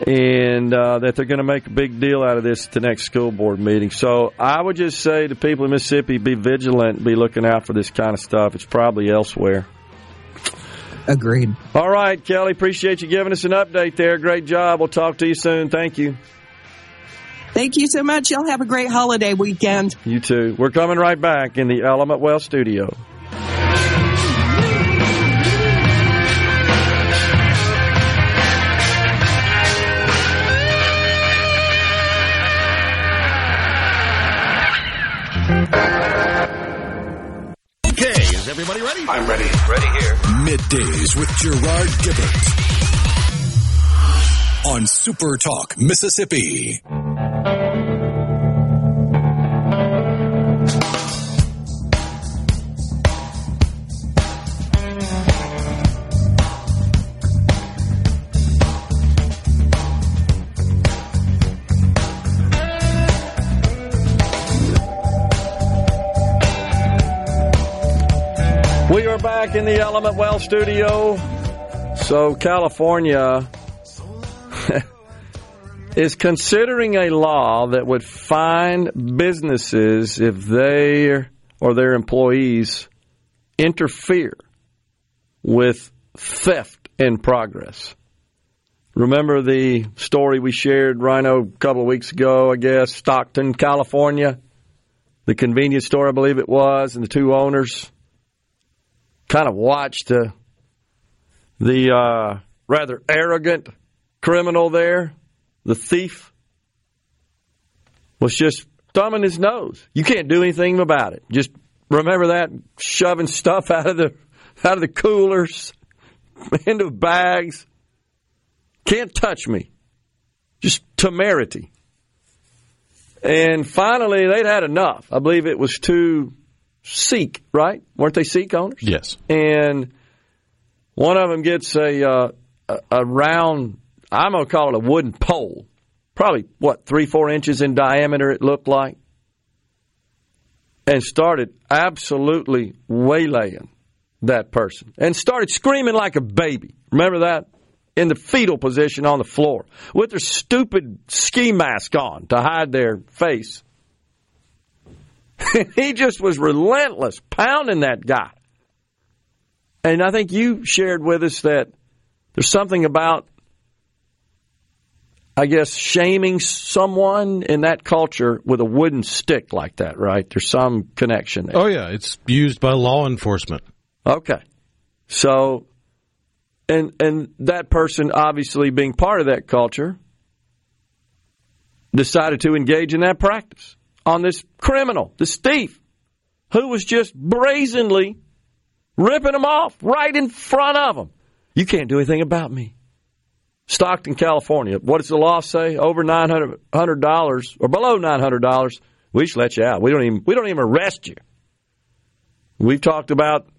and uh, that they're going to make a big deal out of this at the next school board meeting. So I would just say to people in Mississippi, be vigilant, be looking out for this kind of stuff. It's probably elsewhere. Agreed. All right, Kelly, appreciate you giving us an update there. Great job. We'll talk to you soon. Thank you. Thank you so much. Y'all have a great holiday weekend. You too. We're coming right back in the Element Well studio. Okay, is everybody ready? I'm ready. Ready here. Middays with Gerard Gibert on Super Talk Mississippi. We are back in the Element Wealth studio. So California is considering a law that would fine businesses if they or their employees interfere with theft in progress. Remember the story we shared, Rhino, a couple of weeks ago, I guess, Stockton, California, the convenience store, I believe it was, and the two owners kind of watched the, the uh, rather arrogant criminal there, the thief, was just thumbing his nose. You can't do anything about it. Just remember that, shoving stuff out of the out of the coolers, into bags. Can't touch me. Just temerity. And finally, they'd had enough. I believe it was two Sikh, right? Weren't they Sikh owners? Yes. And one of them gets a, uh, a round, I'm going to call it a wooden pole. Probably, what, three, four inches in diameter it looked like. And started absolutely waylaying that person. And started screaming like a baby. Remember that? In the fetal position on the floor with their stupid ski mask on to hide their face. He just was relentless, pounding that guy. And I think you shared with us that there's something about, I guess, shaming someone in that culture with a wooden stick like that, right? There's some connection there. Oh, yeah. It's used by law enforcement. Okay. So... And and that person, obviously being part of that culture, decided to engage in that practice on this criminal, this thief, who was just brazenly ripping them off right in front of them. You can't do anything about me. Stockton, California. What does the law say? Over nine hundred dollars or below nine hundred dollars, we should let you out. We don't even we don't even arrest you. We've talked about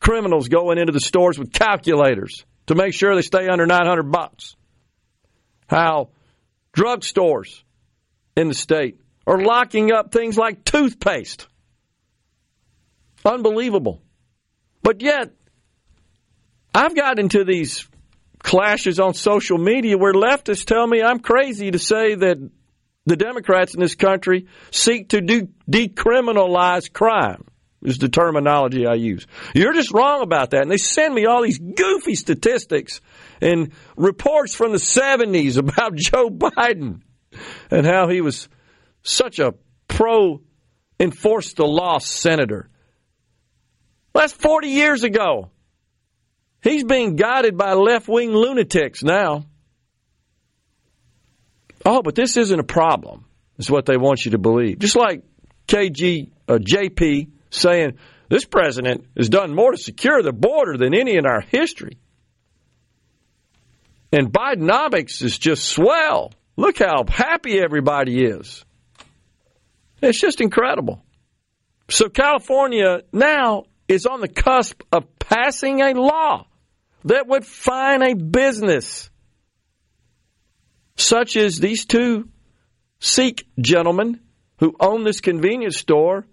criminals going into the stores with calculators to make sure they stay under nine hundred bucks. How drugstores in the state are locking up things like toothpaste. Unbelievable. But yet, I've got into these clashes on social media where leftists tell me I'm crazy to say that the Democrats in this country seek to de- decriminalize crime. Is the terminology I use. You're just wrong about that. And they send me all these goofy statistics and reports from the seventies about Joe Biden and how he was such a pro-enforce-the-law senator. That's forty years ago. He's being guided by left-wing lunatics now. Oh, but this isn't a problem, is what they want you to believe. Just like K G, uh, J P, saying this president has done more to secure the border than any in our history. And Bidenomics is just swell. Look how happy everybody is. It's just incredible. So California now is on the cusp of passing a law that would fine a business, such as these two Sikh gentlemen who own this convenience store,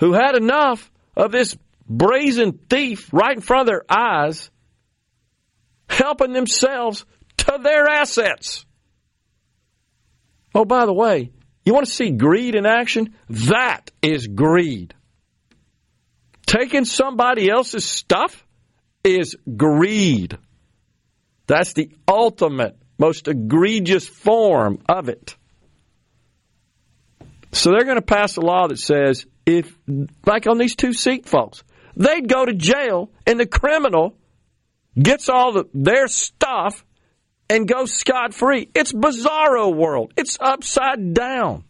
who had enough of this brazen thief right in front of their eyes helping themselves to their assets. Oh, by the way, you want to see greed in action? That is greed. Taking somebody else's stuff is greed. That's the ultimate, most egregious form of it. So they're going to pass a law that says, if, like on these two Sikh folks, they'd go to jail and the criminal gets all the, their stuff and goes scot-free. It's bizarro world. It's upside down.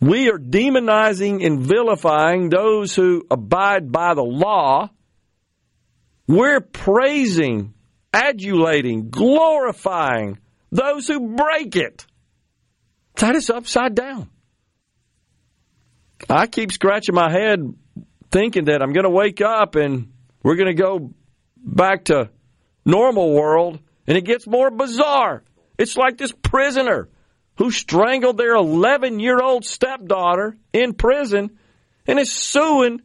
We are demonizing and vilifying those who abide by the law. We're praising, adulating, glorifying those who break it. That is upside down. I keep scratching my head thinking that I'm going to wake up and we're going to go back to normal world, and it gets more bizarre. It's like this prisoner who strangled their eleven-year-old stepdaughter in prison and is suing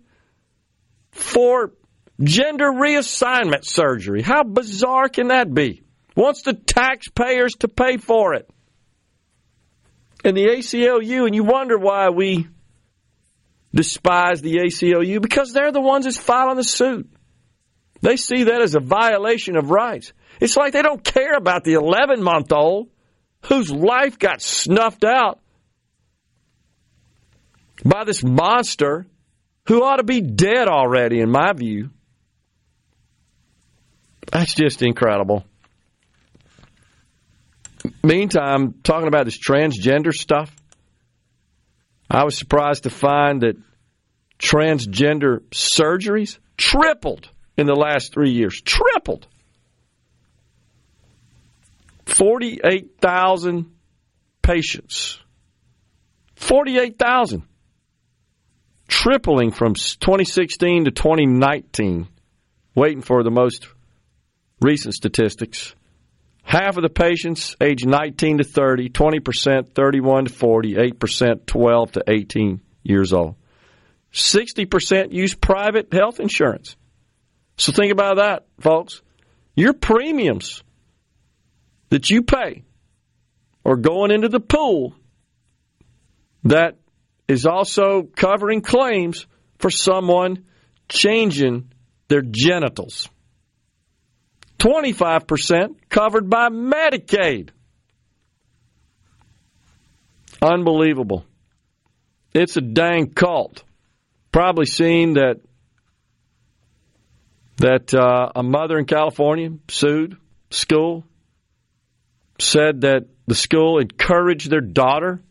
for gender reassignment surgery. How bizarre can that be? Wants the taxpayers to pay for it. And the A C L U, and you wonder why we despise the A C L U, because they're the ones that's filing the suit. They see that as a violation of rights. It's like they don't care about the eleven-month-old whose life got snuffed out by this monster who ought to be dead already, in my view. That's just incredible. Meantime, talking about this transgender stuff, I was surprised to find that transgender surgeries tripled in the last three years. Tripled. forty-eight thousand patients. forty-eight thousand. Tripling from twenty sixteen to twenty nineteen. Waiting for the most recent statistics. Half of the patients age nineteen to thirty, twenty percent, thirty-one to forty, eight percent, twelve to eighteen years old. sixty percent use private health insurance. So think about that, folks. Your premiums that you pay are going into the pool that is also covering claims for someone changing their genitals. twenty-five percent covered by Medicaid. Unbelievable. It's a dang cult. Probably seen that that uh, a mother in California sued school, said that the school encouraged their daughter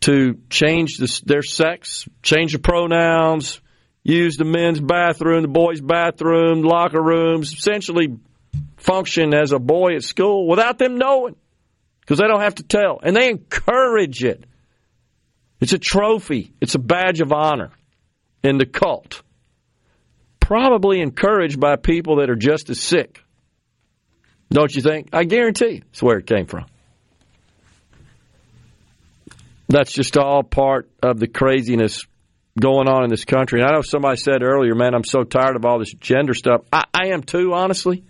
to change the, their sex, change the pronouns, use the men's bathroom, the boys' bathroom, locker rooms, essentially function as a boy at school without them knowing, because they don't have to tell. And they encourage it. It's a trophy. It's a badge of honor in the cult. Probably encouraged by people that are just as sick. Don't you think? I guarantee it's where it came from. That's just all part of the craziness going on in this country. And I know somebody said earlier, man, I'm so tired of all this gender stuff. I, I am too, honestly.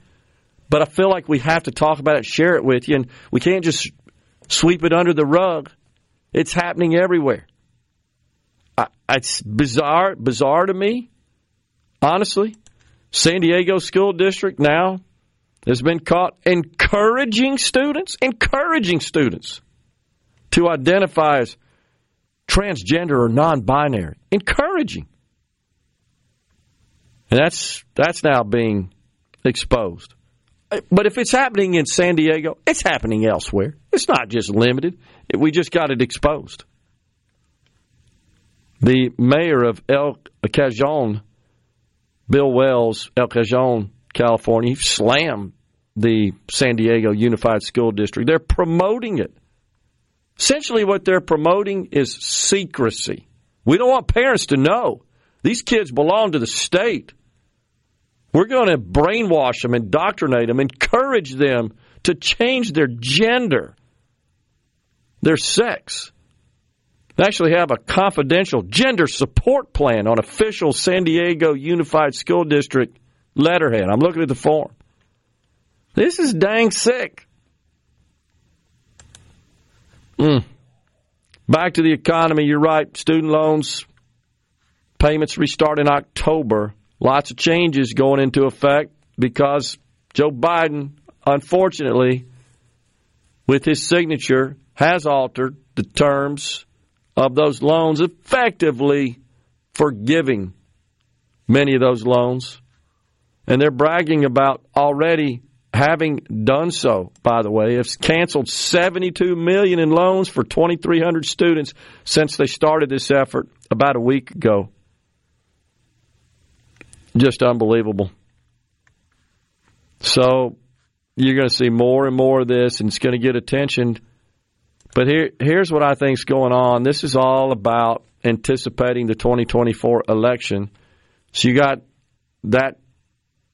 But I feel like we have to talk about it, share it with you, and we can't just sweep it under the rug. It's happening everywhere. I, it's bizarre, bizarre to me, honestly. San Diego School District now has been caught encouraging students, encouraging students to identify as transgender or non-binary. Encouraging. And that's that's now being exposed. But if it's happening in San Diego, it's happening elsewhere. It's not just limited. We just got it exposed. The mayor of El Cajon, Bill Wells, El Cajon, California, slammed the San Diego Unified School District. They're promoting it. Essentially what they're promoting is secrecy. We don't want parents to know. These kids belong to the state. We're going to brainwash them, indoctrinate them, encourage them to change their gender, their sex. They actually have a confidential gender support plan on official San Diego Unified School District letterhead. I'm looking at the form. This is dang sick. Mm. Back to the economy, you're right. Student loans, payments restart in October. Lots of changes going into effect because Joe Biden, unfortunately, with his signature, has altered the terms of those loans, effectively forgiving many of those loans. And they're bragging about already having done so, by the way. It's canceled seventy-two million dollars in loans for twenty-three hundred students since they started this effort about a week ago. Just unbelievable. So you're going to see more and more of this, and it's going to get attention. But here, here's what I think is going on. This is all about anticipating the twenty twenty-four election. So you got that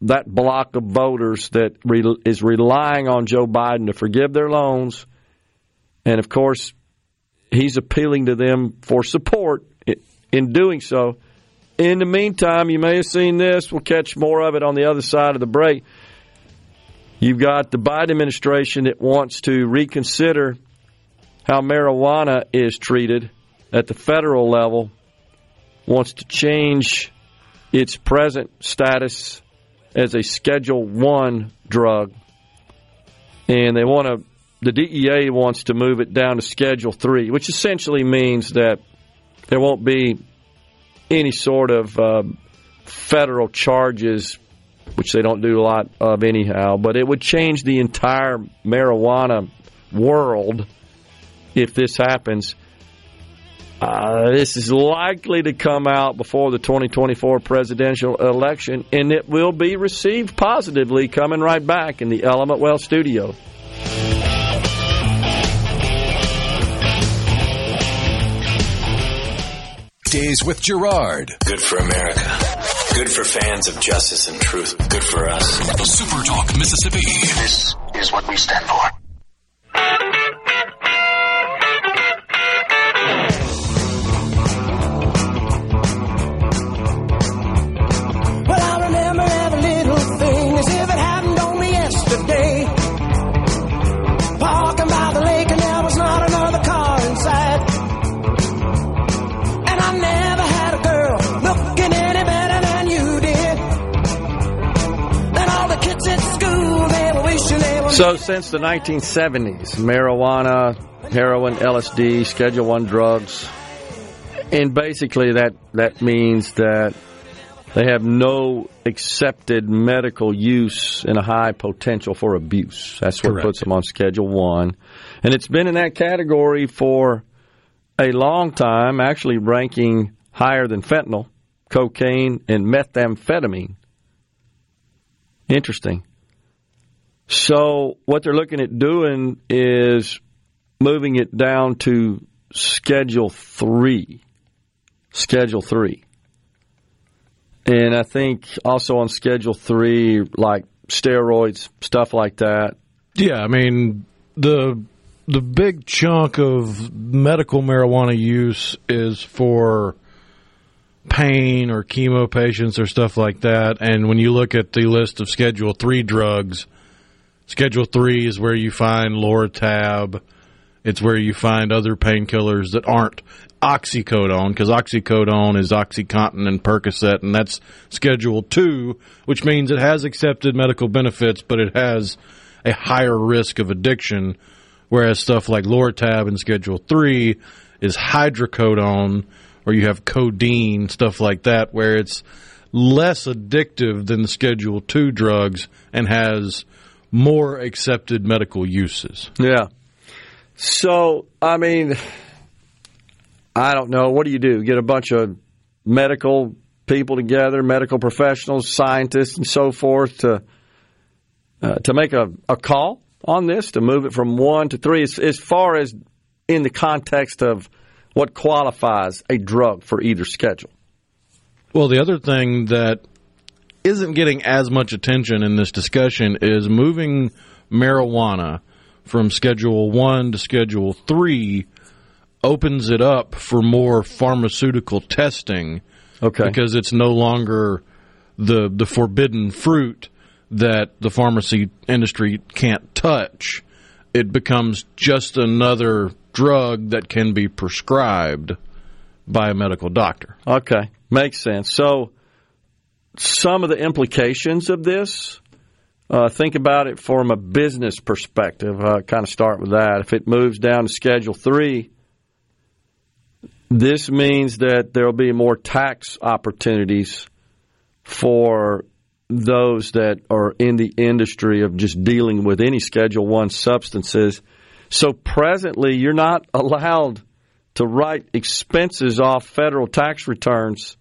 that block of voters that re, is relying on Joe Biden to forgive their loans. And, of course, he's appealing to them for support in doing so. In the meantime, you may have seen this. We'll catch more of it on the other side of the break. You've got the Biden administration that wants to reconsider how marijuana is treated at the federal level, wants to change its present status as a Schedule One drug. And they want to, the D E A wants to move it down to Schedule Three, which essentially means that there won't be any sort of uh, federal charges, which they don't do a lot of anyhow, but it would change the entire marijuana world if this happens. Uh, this is likely to come out before the twenty twenty-four presidential election, and it will be received positively. Coming right back in the Element Well studio. Days with Gerard. Good for America. Good for fans of justice and truth. Good for us. Super Talk Mississippi. This is what we stand for. Well, I remember every little thing as if it happened only yesterday. Walking by the lake and there was not another car inside. And I never had a girl looking any better than you did. And all the kids at school, they were wishing they were... So since the nineteen seventies, marijuana, heroin, L S D, Schedule One drugs, and basically that, that means that they have no accepted medical use and a high potential for abuse. That's what Correct. Puts them on Schedule One. And it's been in that category for a long time, actually ranking higher than fentanyl, cocaine, and methamphetamine. Interesting. So what they're looking at doing is moving it down to Schedule Three. Schedule Three. And I think also on Schedule Three, like steroids, stuff like that. Yeah, I mean, the the big chunk of medical marijuana use is for pain or chemo patients or stuff like that. And when you look at the list of Schedule Three drugs, Schedule Three is where you find Loratab. It's where you find other painkillers that aren't oxycodone, because oxycodone is OxyContin and Percocet, and that's Schedule Two, which means it has accepted medical benefits, but it has a higher risk of addiction, whereas stuff like Loratab in Schedule Three is hydrocodone, or you have codeine, stuff like that, where it's less addictive than the Schedule Two drugs and has more accepted medical uses. Yeah. So, I mean, I don't know. What do you do? Get a bunch of medical people together, medical professionals, scientists, and so forth to uh, to make a, a call on this, to move it from one to three, as, as far as in the context of what qualifies a drug for either schedule. Well, the other thing that isn't getting as much attention in this discussion is moving marijuana from Schedule One to Schedule Three opens it up for more pharmaceutical testing. Okay. Because it's no longer the the forbidden fruit that the pharmacy industry can't touch. It becomes just another drug that can be prescribed by a medical doctor. Okay. Makes sense. So some of the implications of this, Uh, think about it from a business perspective. Uh, kind of start with that. If it moves down to Schedule Three, this means that there will be more tax opportunities for those that are in the industry of just dealing with any Schedule One substances. So presently, you're not allowed to write expenses off federal tax returns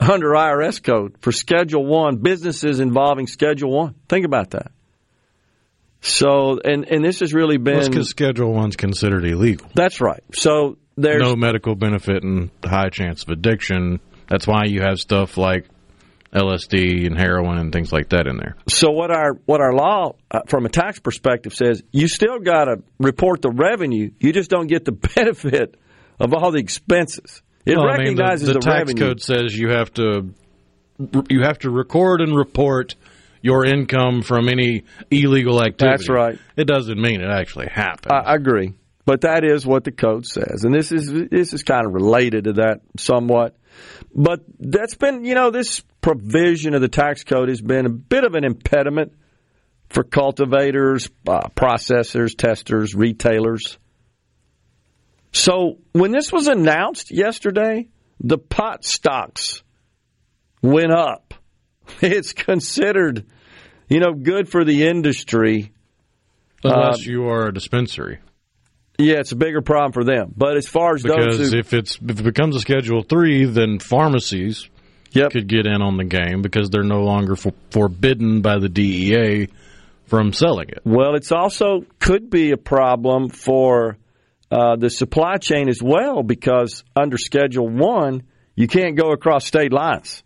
under I R S code for Schedule One, businesses involving Schedule One. Think about that. So, and, and this has really been... Well, because Schedule One's considered illegal. That's right. So there's... No medical benefit and high chance of addiction. That's why you have stuff like L S D and heroin and things like that in there. So what our what our law, uh, from a tax perspective, says, you still got to report the revenue. You just don't get the benefit of all the expenses. It well, recognizes I mean, the, the, the tax revenue. Code says you have to you have to record and report your income from any illegal activity. That's right. It doesn't mean it actually happened. I, I agree, but that is what the code says, and this is this is kind of related to that somewhat. But that's been, you know, this provision of the tax code has been a bit of an impediment for cultivators, uh, processors, testers, retailers. So when this was announced yesterday, the pot stocks went up. It's considered, you know, good for the industry. Unless uh, you are a dispensary. Yeah, it's a bigger problem for them. But as far as because those who, if it's if it becomes a Schedule three, then pharmacies yep. could get in on the game because they're no longer for, forbidden by the D E A from selling it. Well, it's also could be a problem for uh, the supply chain as well, because under Schedule one, you can't go across state lines.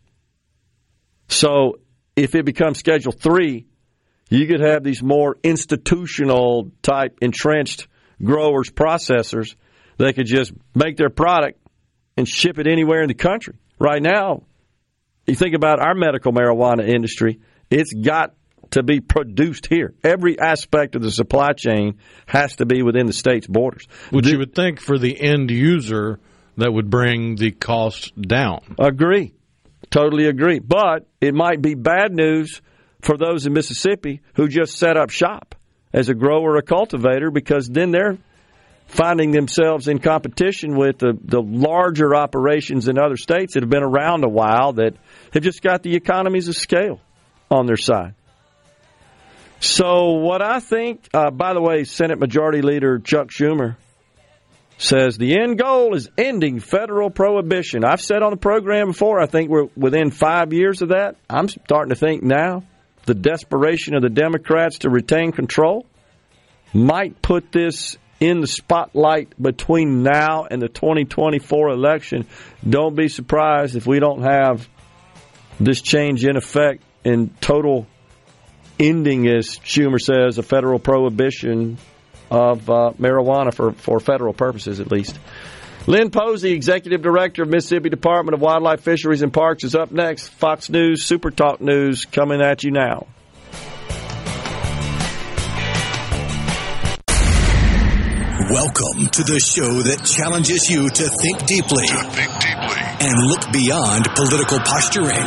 So if it becomes Schedule three, you could have these more institutional type entrenched growers, processors, they could just make their product and ship it anywhere in the country. Right now, you think about our medical marijuana industry, it's got to be produced here. Every aspect of the supply chain has to be within the state's borders. Which the, you would think for the end user, that would bring the cost down. Agree. Totally agree. But it might be bad news for those in Mississippi who just set up shop as a grower or a cultivator, because then they're finding themselves in competition with the, the larger operations in other states that have been around a while that have just got the economies of scale on their side. So what I think, uh, by the way, Senate Majority Leader Chuck Schumer says the end goal is ending federal prohibition. I've said on the program before, I think we're within five years of that. I'm starting to think now the desperation of the Democrats to retain control might put this in the spotlight between now and the twenty twenty-four election. Don't be surprised if we don't have this change in effect and total ending, as Schumer says, a federal prohibition of uh, marijuana for, for federal purposes at least. Lynn Posey, Executive Director of Mississippi Department of Wildlife, Fisheries, and Parks, is up next. Fox News, Super Talk News, coming at you now. Welcome to the show that challenges you to think deeply, to think deeply. And look beyond political posturing.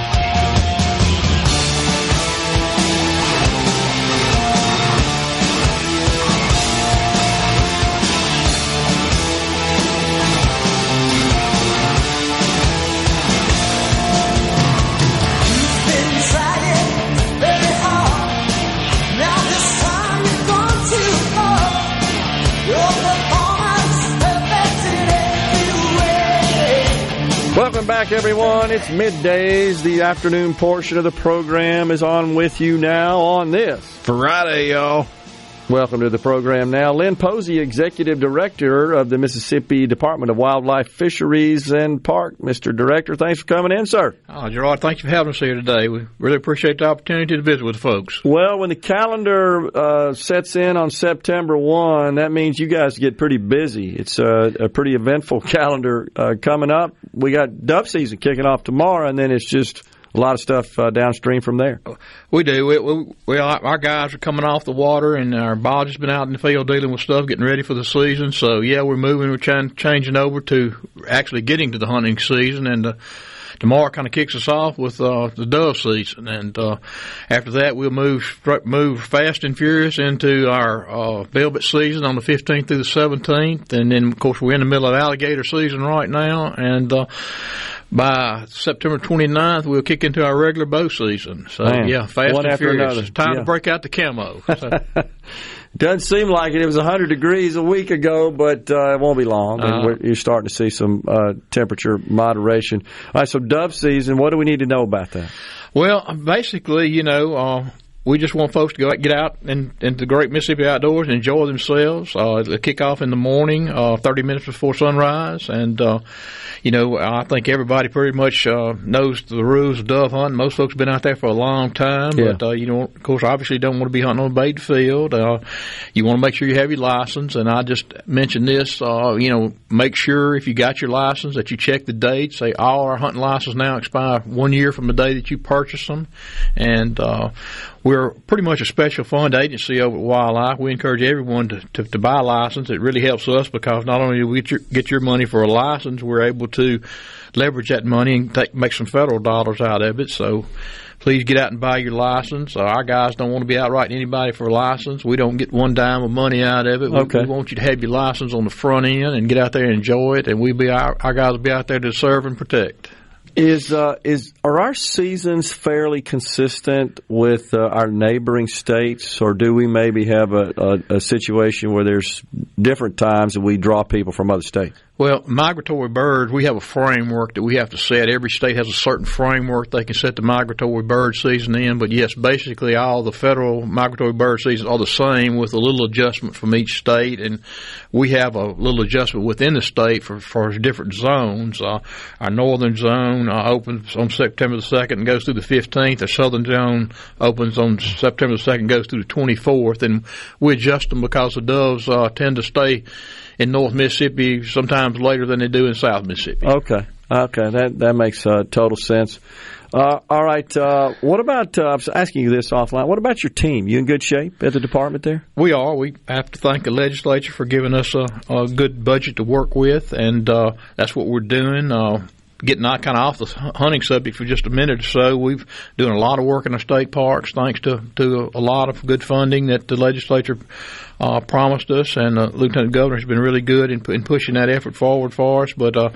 Welcome back, everyone. It's Middays. The afternoon portion of the program is on with you now on this Friday, y'all. Welcome to the program now. Lynn Posey, Executive Director of the Mississippi Department of Wildlife, Fisheries, and Parks. Mister Director, thanks for coming in, sir. Oh, Gerard, thanks for having us here today. We really appreciate the opportunity to visit with folks. Well, when the calendar uh, sets in on September first, that means you guys get pretty busy. It's a, a pretty eventful calendar uh, coming up. We got dove season kicking off tomorrow, and then it's just a lot of stuff uh, downstream from there. We do. We, we, we, our guys are coming off the water, and our biologists have been out in the field dealing with stuff, getting ready for the season. So, yeah, we're moving. We're trying, changing over to actually getting to the hunting season. And uh, tomorrow kind of kicks us off with uh, the dove season. And uh, after that, we'll move move fast and furious into our uh, velvet season on the fifteenth through the seventeenth. And then, of course, we're in the middle of alligator season right now. And uh by September twenty-ninth, we'll kick into our regular bow season. So, Man. yeah, fast One and furious. Another. Time yeah. to break out the camo. So. Doesn't seem like it. It was one hundred degrees a week ago, but uh, it won't be long. Uh-huh. And we're, you're starting to see some uh, temperature moderation. All right, so dove season, what do we need to know about that? Well, basically, you know, uh, we just want folks to go out, get out and into the great Mississippi outdoors and enjoy themselves. Uh, the kickoff in the morning, uh, thirty minutes before sunrise, and uh, you know, I think everybody pretty much uh, knows the rules of dove hunting. Most folks have been out there for a long time, yeah. but uh, you know, of course, obviously, don't want to be hunting on a bait field. Uh, you want to make sure you have your license, and I just mentioned this. Uh, you know, make sure if you got your license that you check the date. Say all our hunting licenses now expire one year from the day that you purchase them, and uh, we're pretty much a special fund agency over at Wildlife. We encourage everyone to, to, to buy a license. It really helps us because not only do we get your, get your money for a license, we're able to leverage that money and take, make some federal dollars out of it. So please get out and buy your license. Uh, our guys don't want to be out writing anybody for a license. We don't get one dime of money out of it. We, okay. we want you to have your license on the front end and get out there and enjoy it, and we be our, our guys will be out there to serve and protect. Is uh, is are our seasons fairly consistent with uh, our neighboring states, or do we maybe have a, a, a situation where there's different times and we draw people from other states? Well, migratory birds, we have a framework that we have to set. Every state has a certain framework they can set the migratory bird season in. But, yes, basically all the federal migratory bird seasons are the same with a little adjustment from each state. And we have a little adjustment within the state for, for different zones. Uh, our northern zone uh, opens on September the second and goes through the fifteenth. Our southern zone opens on September the second and goes through the twenty-fourth. And we adjust them because the doves uh, tend to stay in North Mississippi sometimes later than they do in South Mississippi. Okay. Okay. That that makes uh, total sense. Uh, all right. Uh, what about, uh, I was asking you this offline, what about your team? You in good shape at the department there? We are. We have to thank the legislature for giving us a, a good budget to work with, and uh, that's what we're doing. Uh Getting kind of off the hunting subject for just a minute or so, we've doing a lot of work in our state parks thanks to, to a lot of good funding that the legislature uh, promised us, and the uh, Lieutenant Governor has been really good in, in pushing that effort forward for us. But uh,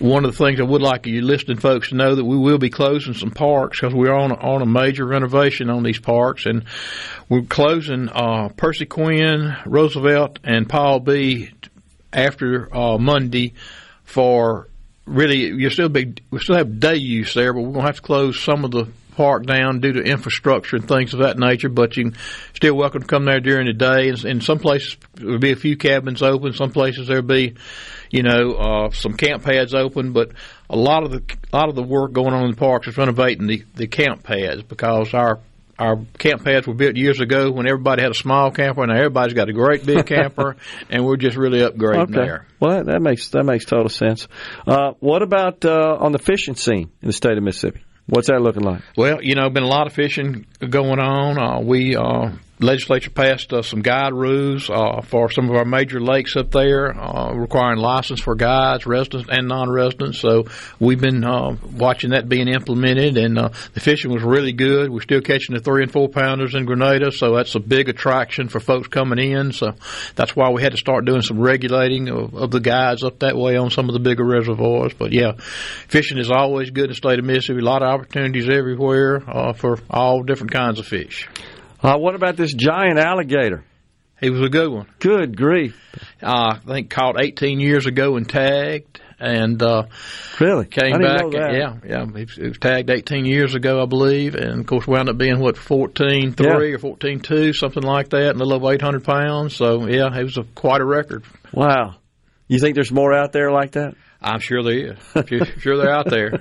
one of the things I would like you listening folks to know that we will be closing some parks because we're on, on a major renovation on these parks, and we're closing uh, Percy Quinn, Roosevelt, and Powell B after uh, Monday for really, you're still big. We still have day use there, but we're gonna have to close some of the park down due to infrastructure and things of that nature. But you're still welcome to come there during the day. And in some places, there'll be a few cabins open. Some places there'll be, you know, uh, some camp pads open. But a lot of the a lot of the work going on in the parks is renovating the the camp pads because our Our camp pads were built years ago when everybody had a small camper, and now everybody's got a great big camper, and we're just really upgrading okay. there. Well, that, that makes that makes total sense. Uh, what about uh, on the fishing scene in the state of Mississippi? What's that looking like? Well, you know, been a lot of fishing going on. Uh, we uh, legislature passed uh, some guide rules uh, for some of our major lakes up there, uh, requiring license for guides, residents and non-residents. So we've been uh, watching that being implemented, and uh, the fishing was really good. We're still catching the three and four pounders in Grenada, so that's a big attraction for folks coming in. So that's why we had to start doing some regulating of, of the guides up that way on some of the bigger reservoirs. But yeah, fishing is always good in the state of Mississippi. A lot of opportunities everywhere uh, for all different kinds of fish. Uh, what about this giant alligator? He was a good one. Good grief. Uh, I think caught eighteen years ago and tagged. And uh, really? Came I didn't back. Know that. Yeah, yeah. He was, he was tagged eighteen years ago, I believe. And, of course, wound up being, what, fourteen three yeah. or fourteen two, something like that, and a little over eight hundred pounds. So, yeah, it was a, quite a record. Wow. You think there's more out there like that? I'm sure they is. I'm sure they're out there.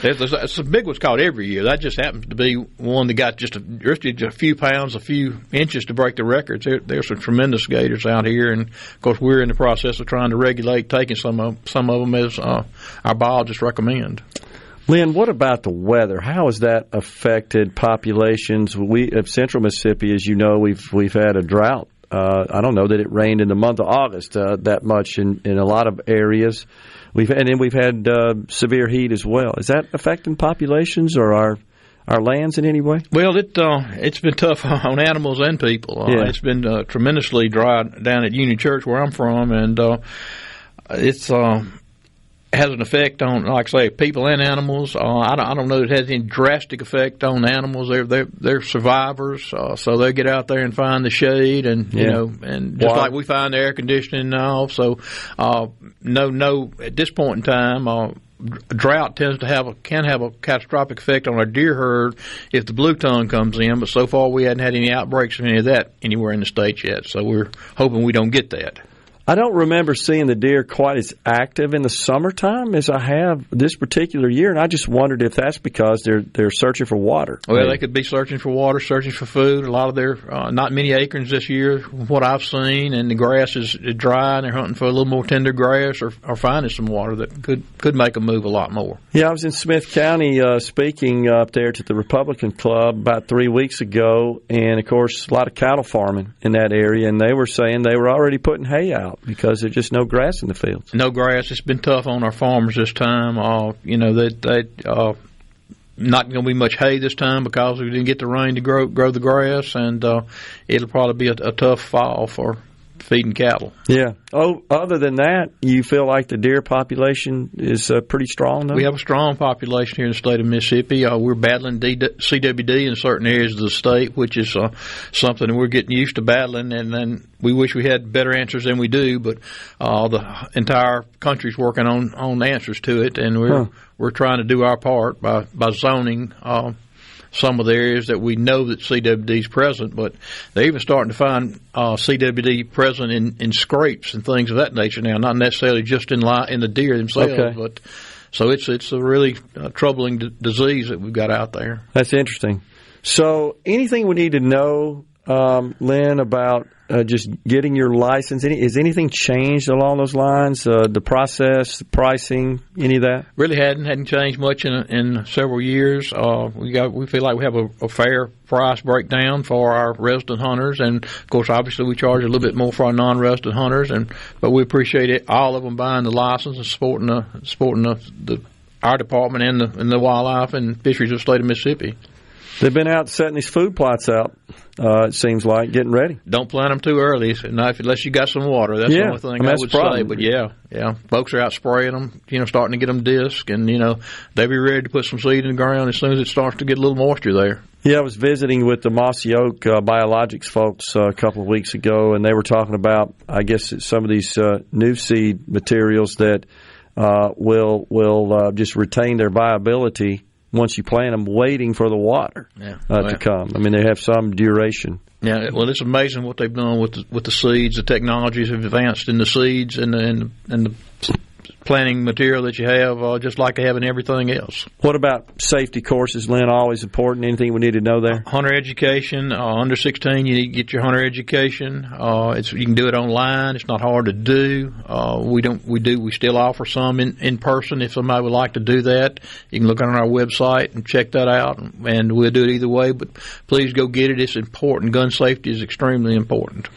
There's, there's some big ones caught every year. That just happens to be one that got just a, just a few pounds, a few inches to break the records. There, there's some tremendous gators out here, and of course we're in the process of trying to regulate taking some of some of them as uh, our biologists recommend. Lynn, what about the weather? How has that affected populations? We of Central Mississippi, as you know, we've we've had a drought. Uh, I don't know that it rained in the month of August uh, that much in, in a lot of areas. We've and then we've had uh, severe heat as well. Is that affecting populations or our our lands in any way? Well, it uh, it's been tough on animals and people. Uh, yeah. It's been uh, tremendously dry down at Union Church where I'm from, and uh, it's. Uh, has an effect on, like I say, people and animals. Uh, I, don't, I don't know that it has any drastic effect on animals. They're they're, they're survivors, uh, so they get out there and find the shade, and yeah. you know, and just wow. like we find the air conditioning and all. So, uh, no, no, at this point in time, uh, drought tends to have a, can have a catastrophic effect on our deer herd if the blue tongue comes in, but so far we hadn't had any outbreaks of any of that anywhere in the state yet, so we're hoping we don't get that. I don't remember seeing the deer quite as active in the summertime as I have this particular year, and I just wondered if that's because they're they're searching for water. Well, maybe. They could be searching for water, searching for food. A lot of their uh, not many acorns this year, from what I've seen, and the grass is dry, and they're hunting for a little more tender grass or, or finding some water that could could make them move a lot more. Yeah, I was in Smith County uh, speaking up there to the Republican Club about three weeks ago, and of course a lot of cattle farming in that area, and they were saying they were already putting hay out. Because there's just no grass in the fields. No grass. It's been tough on our farmers this time. Uh, you know, they they uh, not going to be much hay this time because we didn't get the rain to grow grow the grass, and uh, it'll probably be a, a tough fall for feeding cattle. Yeah. Oh, other than that, you feel like the deer population is uh, pretty strong, though? We have a strong population here in the state of Mississippi. Uh, we're battling D- C W D in certain areas of the state, which is uh, something we're getting used to battling, and then we wish we had better answers than we do, but uh, the entire country's working on, on answers to it, and we're huh. we're trying to do our part by, by zoning uh, some of the areas that we know that C W D is present, but they're even starting to find uh, C W D present in, in scrapes and things of that nature now, not necessarily just in li- in the deer themselves. Okay. But so it's it's a really uh, troubling d- disease that we've got out there. That's interesting. So anything we need to know, um, Lynn, about uh, just getting your license? Any, has anything changed along those lines? Uh, the process, the pricing, any of that? Really hadn't hadn't changed much in in several years. Uh, we got we feel like we have a, a fair price breakdown for our resident hunters, and of course, obviously, we charge a little bit more for our non-resident hunters, and but we appreciate it, all of them buying the license and supporting the supporting the, the our department and the and the wildlife and fisheries of the state of Mississippi. They've been out setting these food plots out, uh, it seems like, getting ready. Don't plant them too early unless you got some water. That's yeah. the only thing I, mean, I would say. But, yeah, yeah, folks are out spraying them, you know, starting to get them disc, and, you know, they'll be ready to put some seed in the ground as soon as it starts to get a little moisture there. Yeah, I was visiting with the Mossy Oak uh, Biologics folks uh, a couple of weeks ago, and they were talking about, I guess, some of these uh, new seed materials that uh, will, will uh, just retain their viability once you plant them, waiting for the water yeah, uh, wow. to come. I mean, they have some duration. Yeah, well, it's amazing what they've done with the, with the seeds. The technologies have advanced in the seeds and the, and the, and the planting material that you have, uh, just like they have in everything else. What about safety courses, Lynn? Always important. Anything we need to know there? Hunter education. Uh, under sixteen, you need to get your hunter education. Uh, it's you can do it online. It's not hard to do. Uh, we don't. We do. We still offer some in, in person if somebody would like to do that. You can look on our website and check that out, and we'll do it either way. But please go get it. It's important. Gun safety is extremely important.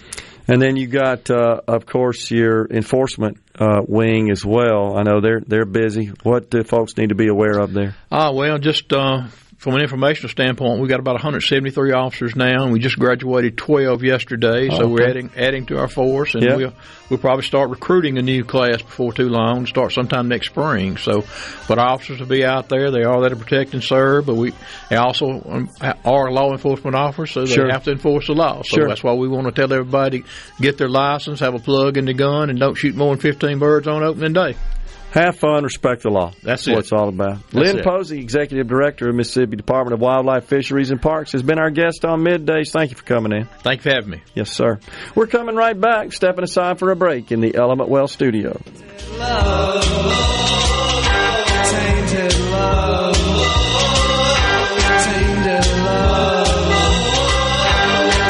And then you got, uh, of course, your enforcement uh, wing as well. I know they're they're busy. What do folks need to be aware of there? Ah, well, just uh, from an informational standpoint, we've got about one hundred seventy-three officers now, and we just graduated twelve yesterday. So okay. we're adding adding to our force, and yeah. we'll we'll probably start recruiting a new class before too long. Start sometime next spring. So, but our officers will be out there. They are there to protect and serve, but we they also um, are law enforcement officers, so they sure. have to enforce the law. So sure. that's why we want to tell everybody to get their license, have a plug in the gun, and don't shoot more than fifteen birds on opening day. Have fun, respect the law. That's, That's what it's all about. That's Lynn it. Posey, Executive Director of Mississippi Department of Wildlife, Fisheries, and Parks, has been our guest on Middays. Thank you for coming in. Thank you for having me. Yes, sir. We're coming right back, stepping aside for a break in the Element Well studio. Love, tainted love, tainted love,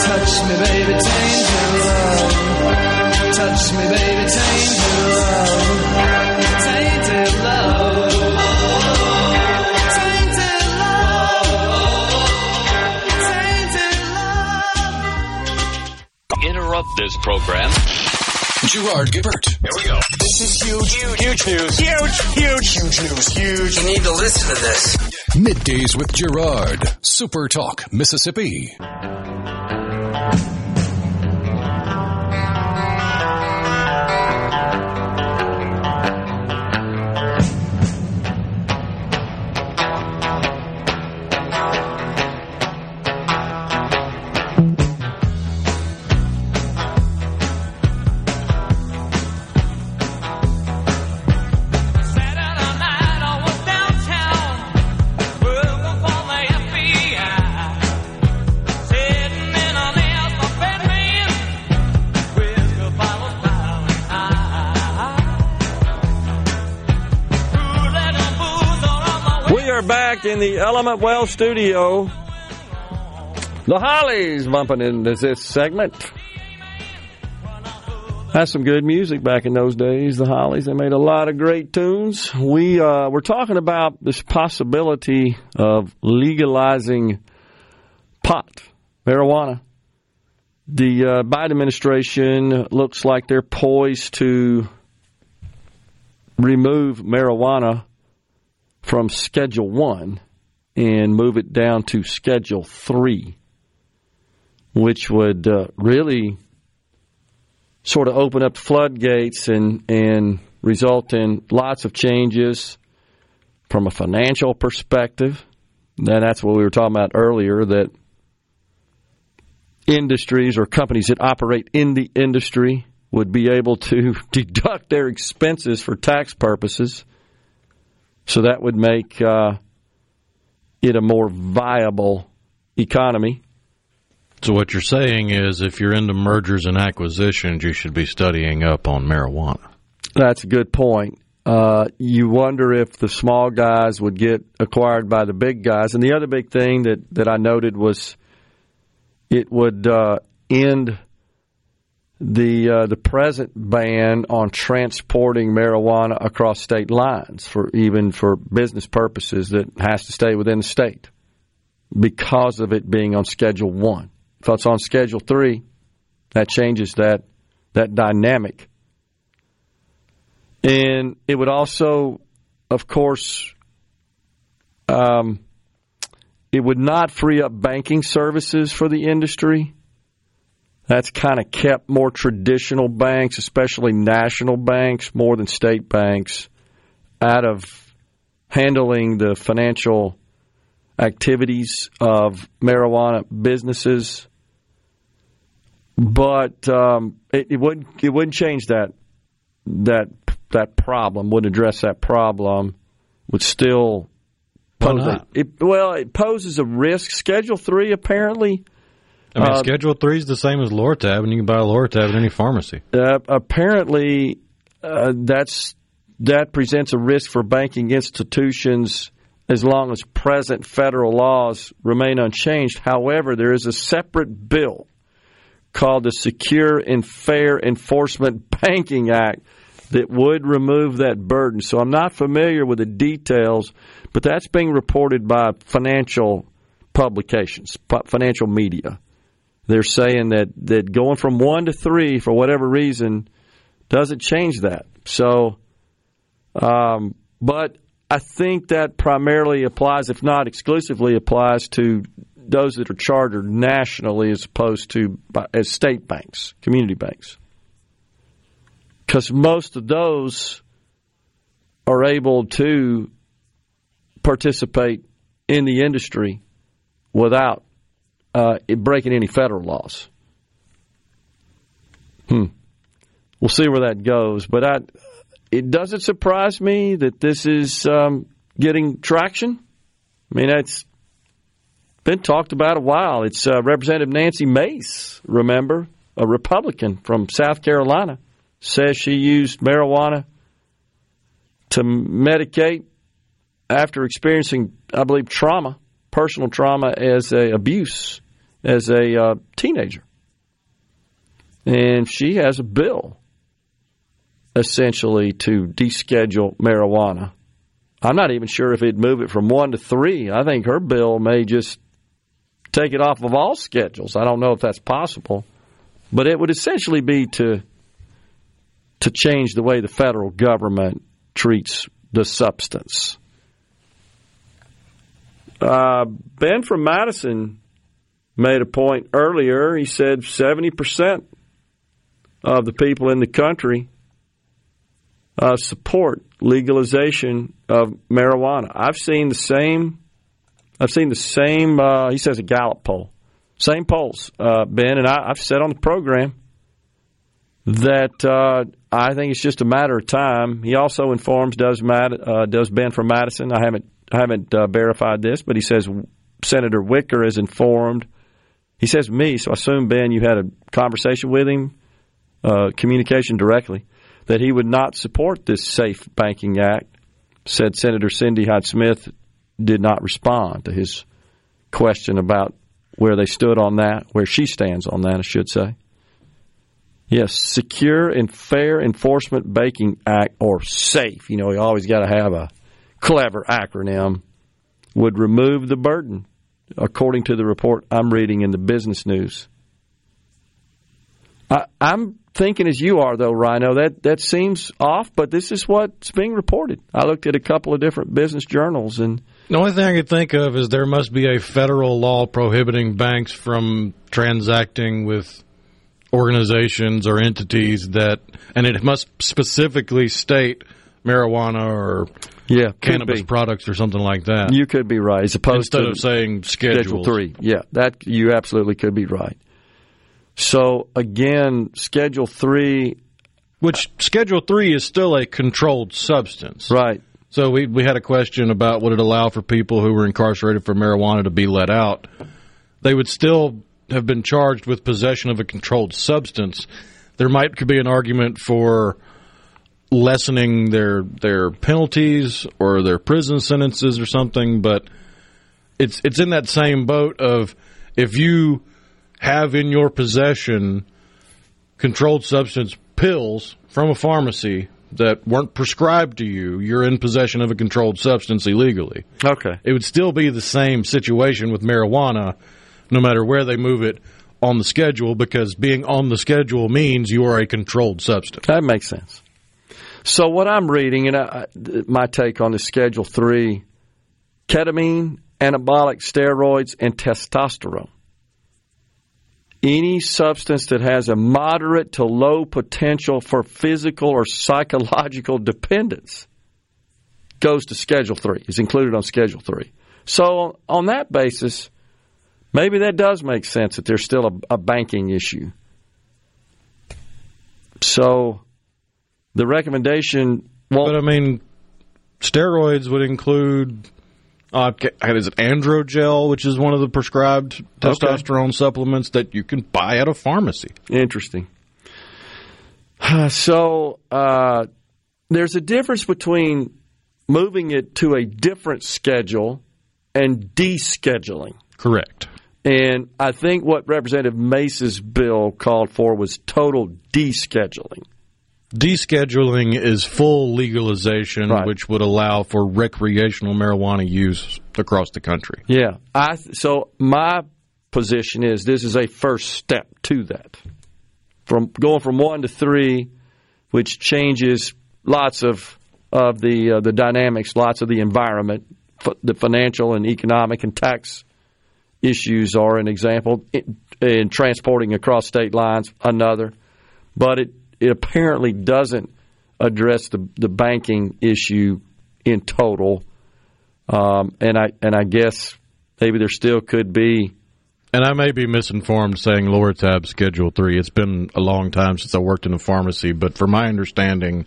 touch me, baby, tainted love, touch me, baby, tainted love. Interrupt this program. Gerard Gibert. Here we go. This is huge, huge, huge news. Huge, huge, huge news. Huge. You need to listen to this. Middays with Gerard. Super Talk, Mississippi. are back in the Element Wealth studio. The Hollies bumping into this segment. That's some good music back in those days, the Hollies. They made a lot of great tunes. We, uh, we're talking about this possibility of legalizing pot, marijuana. The uh, Biden administration looks like they're poised to remove marijuana from Schedule one and move it down to Schedule three, which would uh, really sort of open up floodgates and, and result in lots of changes from a financial perspective. And that's what we were talking about earlier, that industries or companies that operate in the industry would be able to deduct their expenses for tax purposes. So that would make uh, it a more viable economy. So what you're saying is if you're into mergers and acquisitions, you should be studying up on marijuana. That's a good point. Uh, you wonder if the small guys would get acquired by the big guys. And the other big thing that, that I noted was it would uh, end the uh, the present ban on transporting marijuana across state lines, for even for business purposes, that has to stay within the state because of it being on Schedule one. If it's on Schedule three, that changes that that dynamic. And it would also, of course, um, it would not free up banking services for the industry. That's kind of kept more traditional banks, especially national banks, more than state banks, out of handling the financial activities of marijuana businesses. But um, it, it wouldn't it wouldn't change that that that problem. Wouldn't address that problem. Would still pose a, it, well, it poses a risk. Schedule three, apparently. I mean, uh, Schedule three is the same as Lortab, and you can buy a Lortab at any pharmacy. Uh, apparently, uh, that's that presents a risk for banking institutions as long as present federal laws remain unchanged. However, there is a separate bill called the Secure and Fair Enforcement Banking Act that would remove that burden. So I'm not familiar with the details, but that's being reported by financial publications, financial media. They're saying that, that going from one to three, for whatever reason, doesn't change that. So, um, but I think that primarily applies, if not exclusively applies, to those that are chartered nationally as opposed to by, as state banks, community banks. Because most of those are able to participate in the industry without Uh, breaking any federal laws. Hmm. We'll see where that goes. But I, it doesn't surprise me that this is um, getting traction. I mean, it's been talked about a while. It's uh, Representative Nancy Mace, remember, a Republican from South Carolina, says she used marijuana to medicate after experiencing, I believe, trauma, personal trauma as a abuse. as a uh, teenager. And she has a bill, essentially, to deschedule marijuana. I'm not even sure if it'd move it from one to three. I think her bill may just take it off of all schedules. I don't know if that's possible. But it would essentially be to, to change the way the federal government treats the substance. Uh, Ben from Madison made a point earlier. He said seventy percent of the people in the country uh, support legalization of marijuana. I've seen the same. I've seen the same. Uh, he says a Gallup poll, same polls, uh, Ben, and I, I've said on the program that uh, I think it's just a matter of time. He also informs does Mad, uh, does Ben from Madison. I haven't I haven't uh, verified this, but he says Senator Wicker is informed. He says me, so I assume, Ben, you had a conversation with him, uh, communication directly, that he would not support this Safe Banking Act, said Senator Cindy Hyde-Smith did not respond to his question about where they stood on that, where she stands on that, I should say. Yes, Secure and Fair Enforcement Banking Act, or SAFE, you know, you always got to have a clever acronym, would remove the burden, according to the report I'm reading in the Business News. I, I'm thinking as you are, though, Rhino, that, that seems off, but this is what's being reported. I looked at a couple of different business journals. And the only thing I could think of is there must be a federal law prohibiting banks from transacting with organizations or entities that, and it must specifically state marijuana or yeah, cannabis products or something like that. You could be right. As opposed Instead to of saying schedules. Schedule three. Yeah, that you absolutely could be right. So, again, Schedule three. Which Schedule three is still a controlled substance. Right. So we we had a question about would it allow for people who were incarcerated for marijuana to be let out. They would still have been charged with possession of a controlled substance. There might could be an argument for lessening their their penalties or their prison sentences or something, but it's it's in that same boat of if you have in your possession controlled substance pills from a pharmacy that weren't prescribed to you, you're in possession of a controlled substance illegally. Okay. It would still be the same situation with marijuana, no matter where they move it on the schedule, because being on the schedule means you are a controlled substance. That makes sense. So what I'm reading, and I, my take on the Schedule three, ketamine, anabolic steroids, and testosterone. Any substance that has a moderate to low potential for physical or psychological dependence goes to Schedule three, is included on Schedule three. So on that basis, maybe that does make sense that there's still a, a banking issue. So the recommendation won't... But, I mean, steroids would include... Uh, is it Androgel, which is one of the prescribed testosterone okay. supplements that you can buy at a pharmacy? Interesting. So uh, there's a difference between moving it to a different schedule and descheduling. Correct. And I think what Representative Mace's bill called for was total descheduling. Descheduling is full legalization, right, which would allow for recreational marijuana use across the country. Yeah. I so my position is this is a first step to that. From going from one to three, which changes lots of of the uh, the dynamics, lots of the environment, f- the financial and economic and tax issues are an example. It, in transporting across state lines, another, but it. It apparently doesn't address the, the banking issue in total, um, and I and I guess maybe there still could be. And I may be misinformed saying lower tab Schedule three. It's been a long time since I worked in a pharmacy, but from my understanding,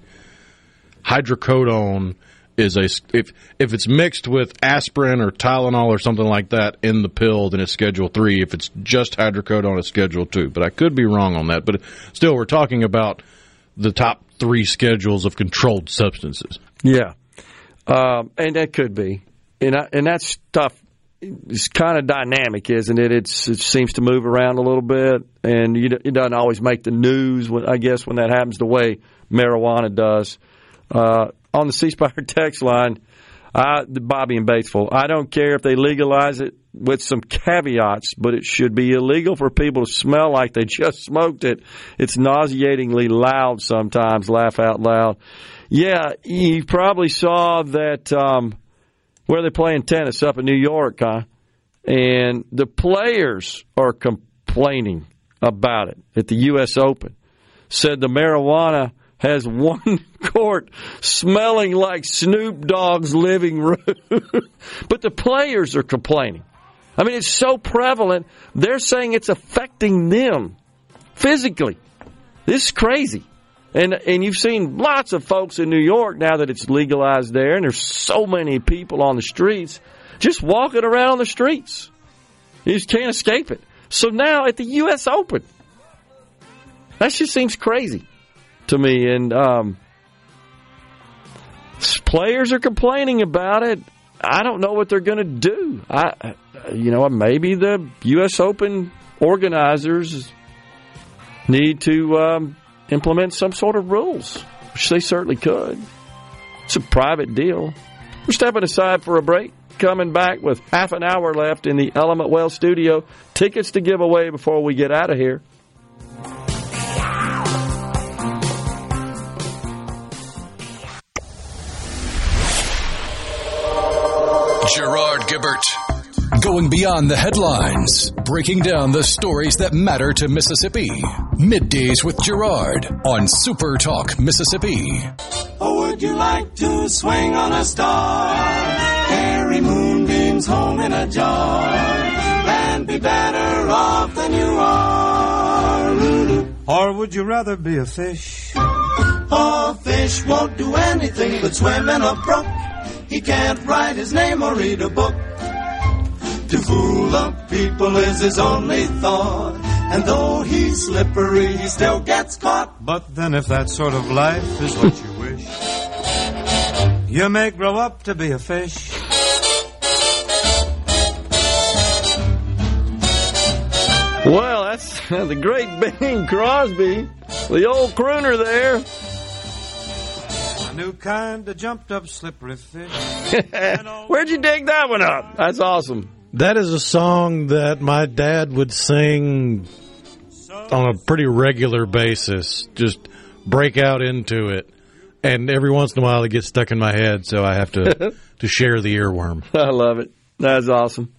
hydrocodone is a if if it's mixed with aspirin or Tylenol or something like that in the pill, then it's Schedule three. If it's just hydrocodone, it's Schedule two. But I could be wrong on that. But still, we're talking about the top three schedules of controlled substances. Yeah, um, and that could be. And I, and that stuff is kind of dynamic, isn't it? It's it seems to move around a little bit, and you, it doesn't always make the news, when, I guess, when that happens the way marijuana does. Uh, on the C-Spire text line, I, Bobby and Batesville, I don't care if they legalize it with some caveats, but it should be illegal for people to smell like they just smoked it. It's nauseatingly loud sometimes, laugh out loud. Yeah, you probably saw that um, where they're playing tennis up in New York, huh? And the players are complaining about it at the U S Open. Said the marijuana has one court smelling like Snoop Dogg's living room. But the players are complaining. I mean, it's so prevalent, they're saying it's affecting them physically. This is crazy. And and you've seen lots of folks in New York now that it's legalized there, and there's so many people on the streets just walking around on the streets. You just can't escape it. So now at the U S Open, that just seems crazy to me, and um, players are complaining about it. I don't know what they're going to do. I, you know, maybe the U S Open organizers need to um, implement some sort of rules, which they certainly could. It's a private deal. We're stepping aside for a break. Coming back with half an hour left in the Element Well studio. Tickets to give away before we get out of here. Gerard Gibert. Going beyond the headlines, breaking down the stories that matter to Mississippi. Middays with Gerard on Super Talk Mississippi. Oh, would you like to swing on a star? Carry moonbeams home in a jar and be better off than you are. Lulu. Or would you rather be a fish? Oh, a fish won't do anything but swim in a brook. He can't write his name or read a book. To fool the people is his only thought, and though he's slippery, he still gets caught. But then if that sort of life is what you wish, you may grow up to be a fish. Well, that's the great Bing Crosby, the old crooner there. New kind of jumped up slippery fish. Where'd you dig that one up? That's awesome. That is a song that my dad would sing on a pretty regular basis. Just break out into it. And every once in a while it gets stuck in my head, so I have to, to share the earworm. I love it. That's awesome.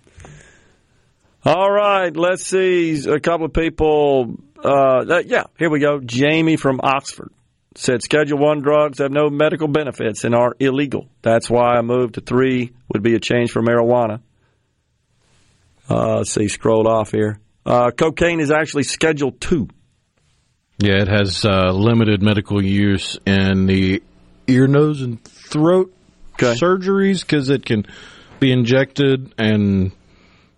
All right, let's see a couple of people. Uh, that, yeah, here we go. Jamie from Oxford said Schedule one drugs have no medical benefits and are illegal. That's why a move to three would be a change for marijuana. Uh, let's see, scrolled off here. Uh, cocaine is actually Schedule two. Yeah, it has uh, limited medical use in the ear, nose, and throat okay. surgeries because it can be injected and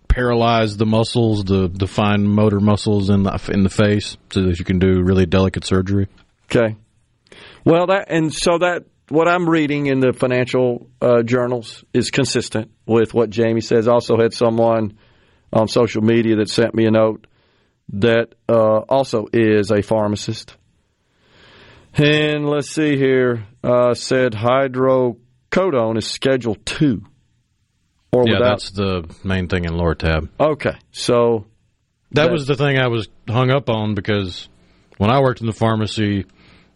paralyze the muscles, the, the fine motor muscles in the, in the face so that you can do really delicate surgery. Okay. Well, that and so that what I'm reading in the financial uh, journals is consistent with what Jamie says. I also had someone on social media that sent me a note that uh, also is a pharmacist. And let's see here. Uh, said hydrocodone is Schedule two. Or yeah, without... that's the main thing in Lortab. Okay. So that, that was the thing I was hung up on because when I worked in the pharmacy,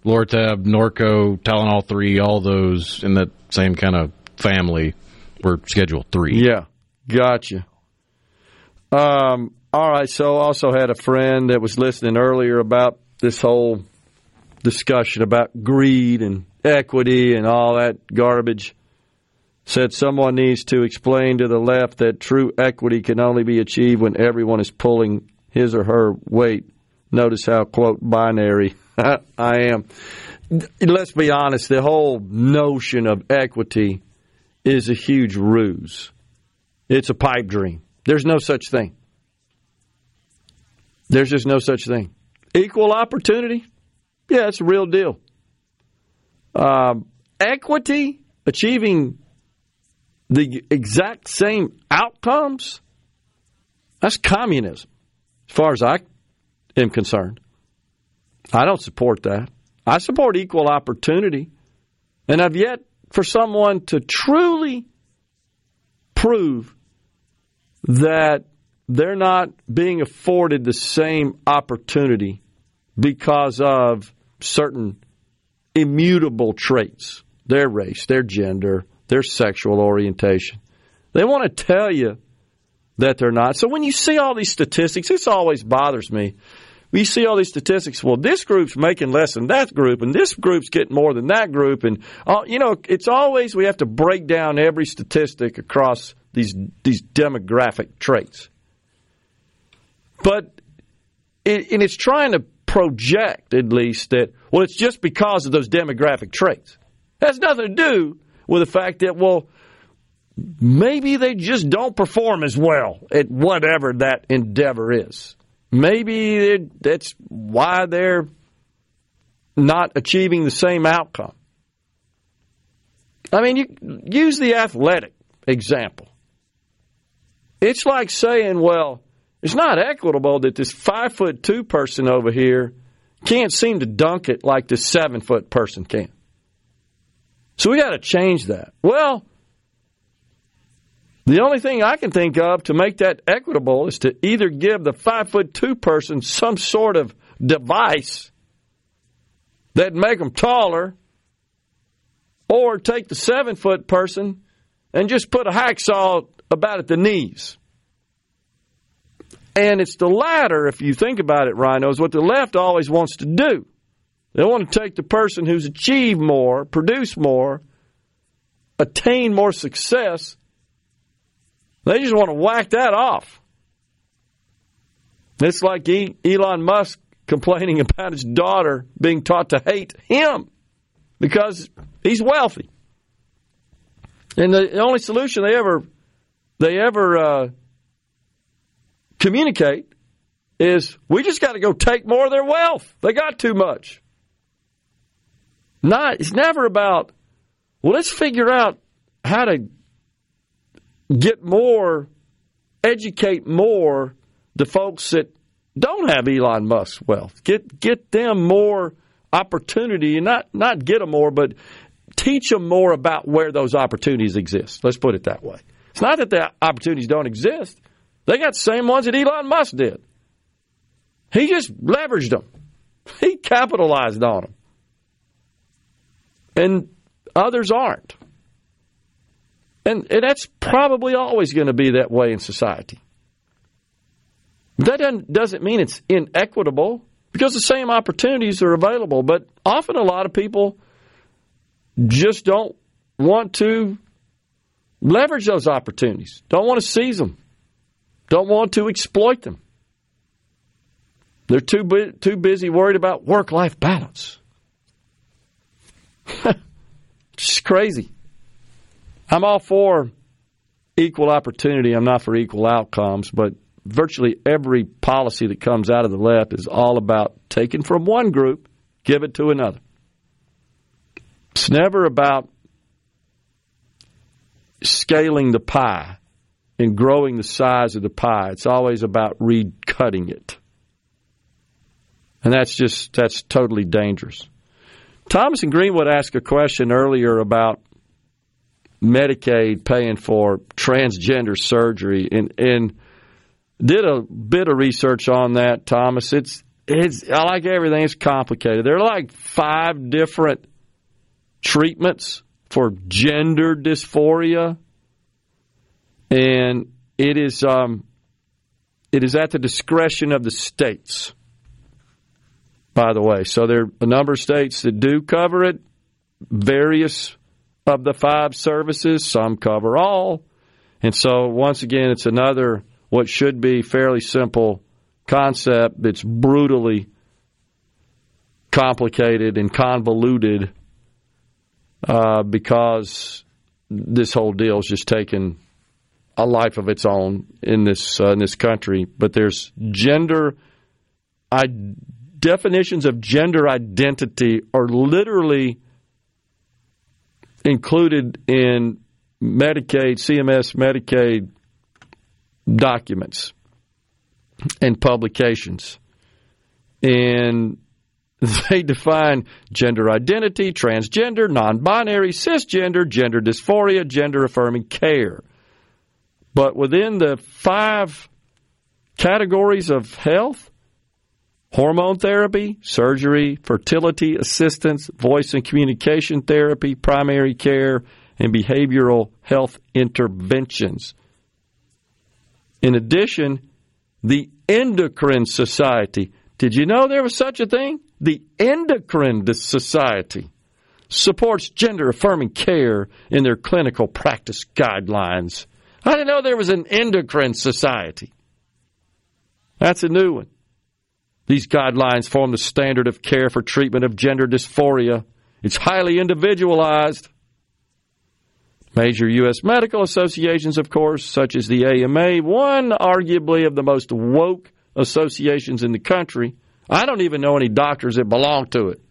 Lortab, Norco, Tylenol three, all those in that same kind of family were Schedule three. Yeah, gotcha. Um, all right, so I also had a friend that was listening earlier about this whole discussion about greed and equity and all that garbage. Said someone needs to explain to the left that true equity can only be achieved when everyone is pulling his or her weight. Notice how, quote, binary I am. Let's be honest, the whole notion of equity is a huge ruse. It's a pipe dream. There's no such thing. There's just no such thing. Equal opportunity? Yeah, it's a real deal. Um, equity, achieving the exact same outcomes, that's communism, as far as I am concerned. I don't support that. I support equal opportunity. And I've yet for someone to truly prove that they're not being afforded the same opportunity because of certain immutable traits, their race, their gender, their sexual orientation. They want to tell you that they're not. So when you see all these statistics, this always bothers me. We see all these statistics. Well, this group's making less than that group, and this group's getting more than that group. And, uh, you know, it's always we have to break down every statistic across these these demographic traits. But it, and it's trying to project, at least, that, well, it's just because of those demographic traits. It has nothing to do with the fact that, well, maybe they just don't perform as well at whatever that endeavor is. Maybe it, that's why they're not achieving the same outcome. I mean, you use the athletic example. It's like saying, well, it's not equitable that this five foot two person over here can't seem to dunk it like this seven foot person can. So we got to change that. Well, the only thing I can think of to make that equitable is to either give the five foot two person some sort of device that'd make them taller, or take the seven foot person and just put a hacksaw about at the knees. And it's the latter, if you think about it, Rhino, is what the left always wants to do. They want to take the person who's achieved more, produced more, attained more success. They just want to whack that off. It's like Elon Musk complaining about his daughter being taught to hate him because he's wealthy. And the only solution they ever they ever uh, communicate is, we just got to go take more of their wealth. They got too much. Not, it's never about, well, let's figure out how to get more, educate more the folks that don't have Elon Musk's wealth. Get get them more opportunity, and not, not get them more, but teach them more about where those opportunities exist. Let's put it that way. It's not that the opportunities don't exist. They got the same ones that Elon Musk did. He just leveraged them. He capitalized on them. And others aren't. And, and that's probably always going to be that way in society. That doesn't, doesn't mean it's inequitable, because the same opportunities are available. But often a lot of people just don't want to leverage those opportunities, don't want to seize them, don't want to exploit them. They're too bu- too busy worried about work-life balance. It's crazy. I'm all for equal opportunity. I'm not for equal outcomes, but virtually every policy that comes out of the left is all about taking from one group, give it to another. It's never about scaling the pie and growing the size of the pie. It's always about recutting it. And that's just, that's totally dangerous. Thomas and Greenwood asked a question earlier about Medicaid paying for transgender surgery, and, and did a bit of research on that, Thomas. It's, it's I like everything. It's complicated. There are like five different treatments for gender dysphoria. And it is um, it is at the discretion of the states, by the way. So there are a number of states that do cover it, various of the five services. Some cover all. And so, once again, it's another what should be fairly simple concept that's brutally complicated and convoluted uh, because this whole deal is just taken a life of its own in this uh, in this country. But there's gender I- definitions of gender identity are literally included in Medicaid, C M S Medicaid documents and publications, and they define gender identity, transgender, non-binary, cisgender, gender dysphoria, gender-affirming care. But within the five categories of health, hormone therapy, surgery, fertility assistance, voice and communication therapy, primary care, and behavioral health interventions. In addition, the Endocrine Society. Did you know there was such a thing? The Endocrine Society supports gender-affirming care in their clinical practice guidelines. I didn't know there was an Endocrine Society. That's a new one. These guidelines form the standard of care for treatment of gender dysphoria. It's highly individualized. Major U S medical associations, of course, such as the A M A, one arguably of the most woke associations in the country. I don't even know any doctors that belong to it.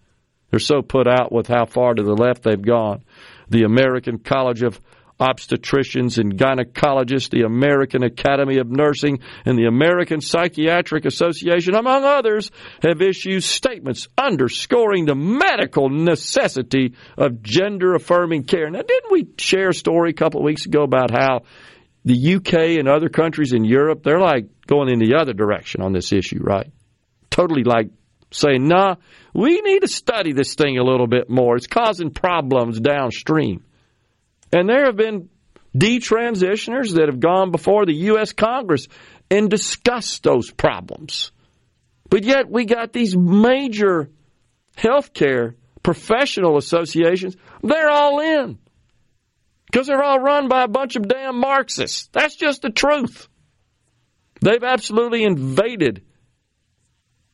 They're so put out with how far to the left they've gone. The American College of obstetricians and gynecologists, the American Academy of Nursing, and the American Psychiatric Association, among others, have issued statements underscoring the medical necessity of gender-affirming care. Now, didn't we share a story a couple of weeks ago about how the U K and other countries in Europe, they're like going in the other direction on this issue, right? Totally like saying, nah, we need to study this thing a little bit more. It's causing problems downstream. And there have been detransitioners that have gone before the U S Congress and discussed those problems. But yet we got these major healthcare professional associations, they're all in. Because they're all run by a bunch of damn Marxists. That's just the truth. They've absolutely invaded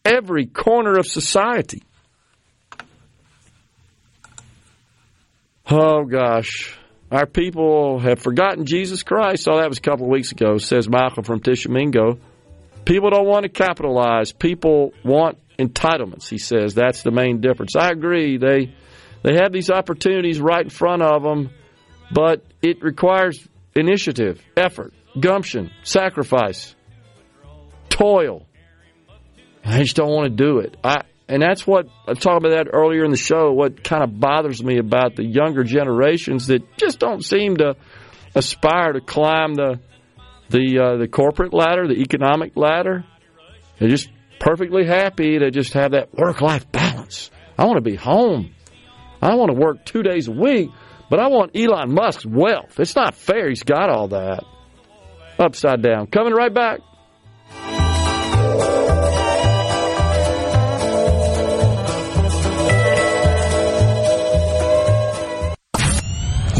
every corner of society. Oh, gosh. Our people have forgotten Jesus Christ. Oh, that was a couple of weeks ago, says Michael from Tishomingo. People don't want to capitalize. People want entitlements, he says. That's the main difference. I agree. They, they have these opportunities right in front of them. But it requires initiative, effort, gumption, sacrifice, toil. I just don't want to do it. I, and that's what I talked about that earlier in the show, what kind of bothers me about the younger generations that just don't seem to aspire to climb the the uh, the corporate ladder, the economic ladder. They're just perfectly happy to just have that work-life balance. I want to be home. I don't want to work two days a week. But I want Elon Musk's wealth. It's not fair. He's got all that. Upside down. Coming right back.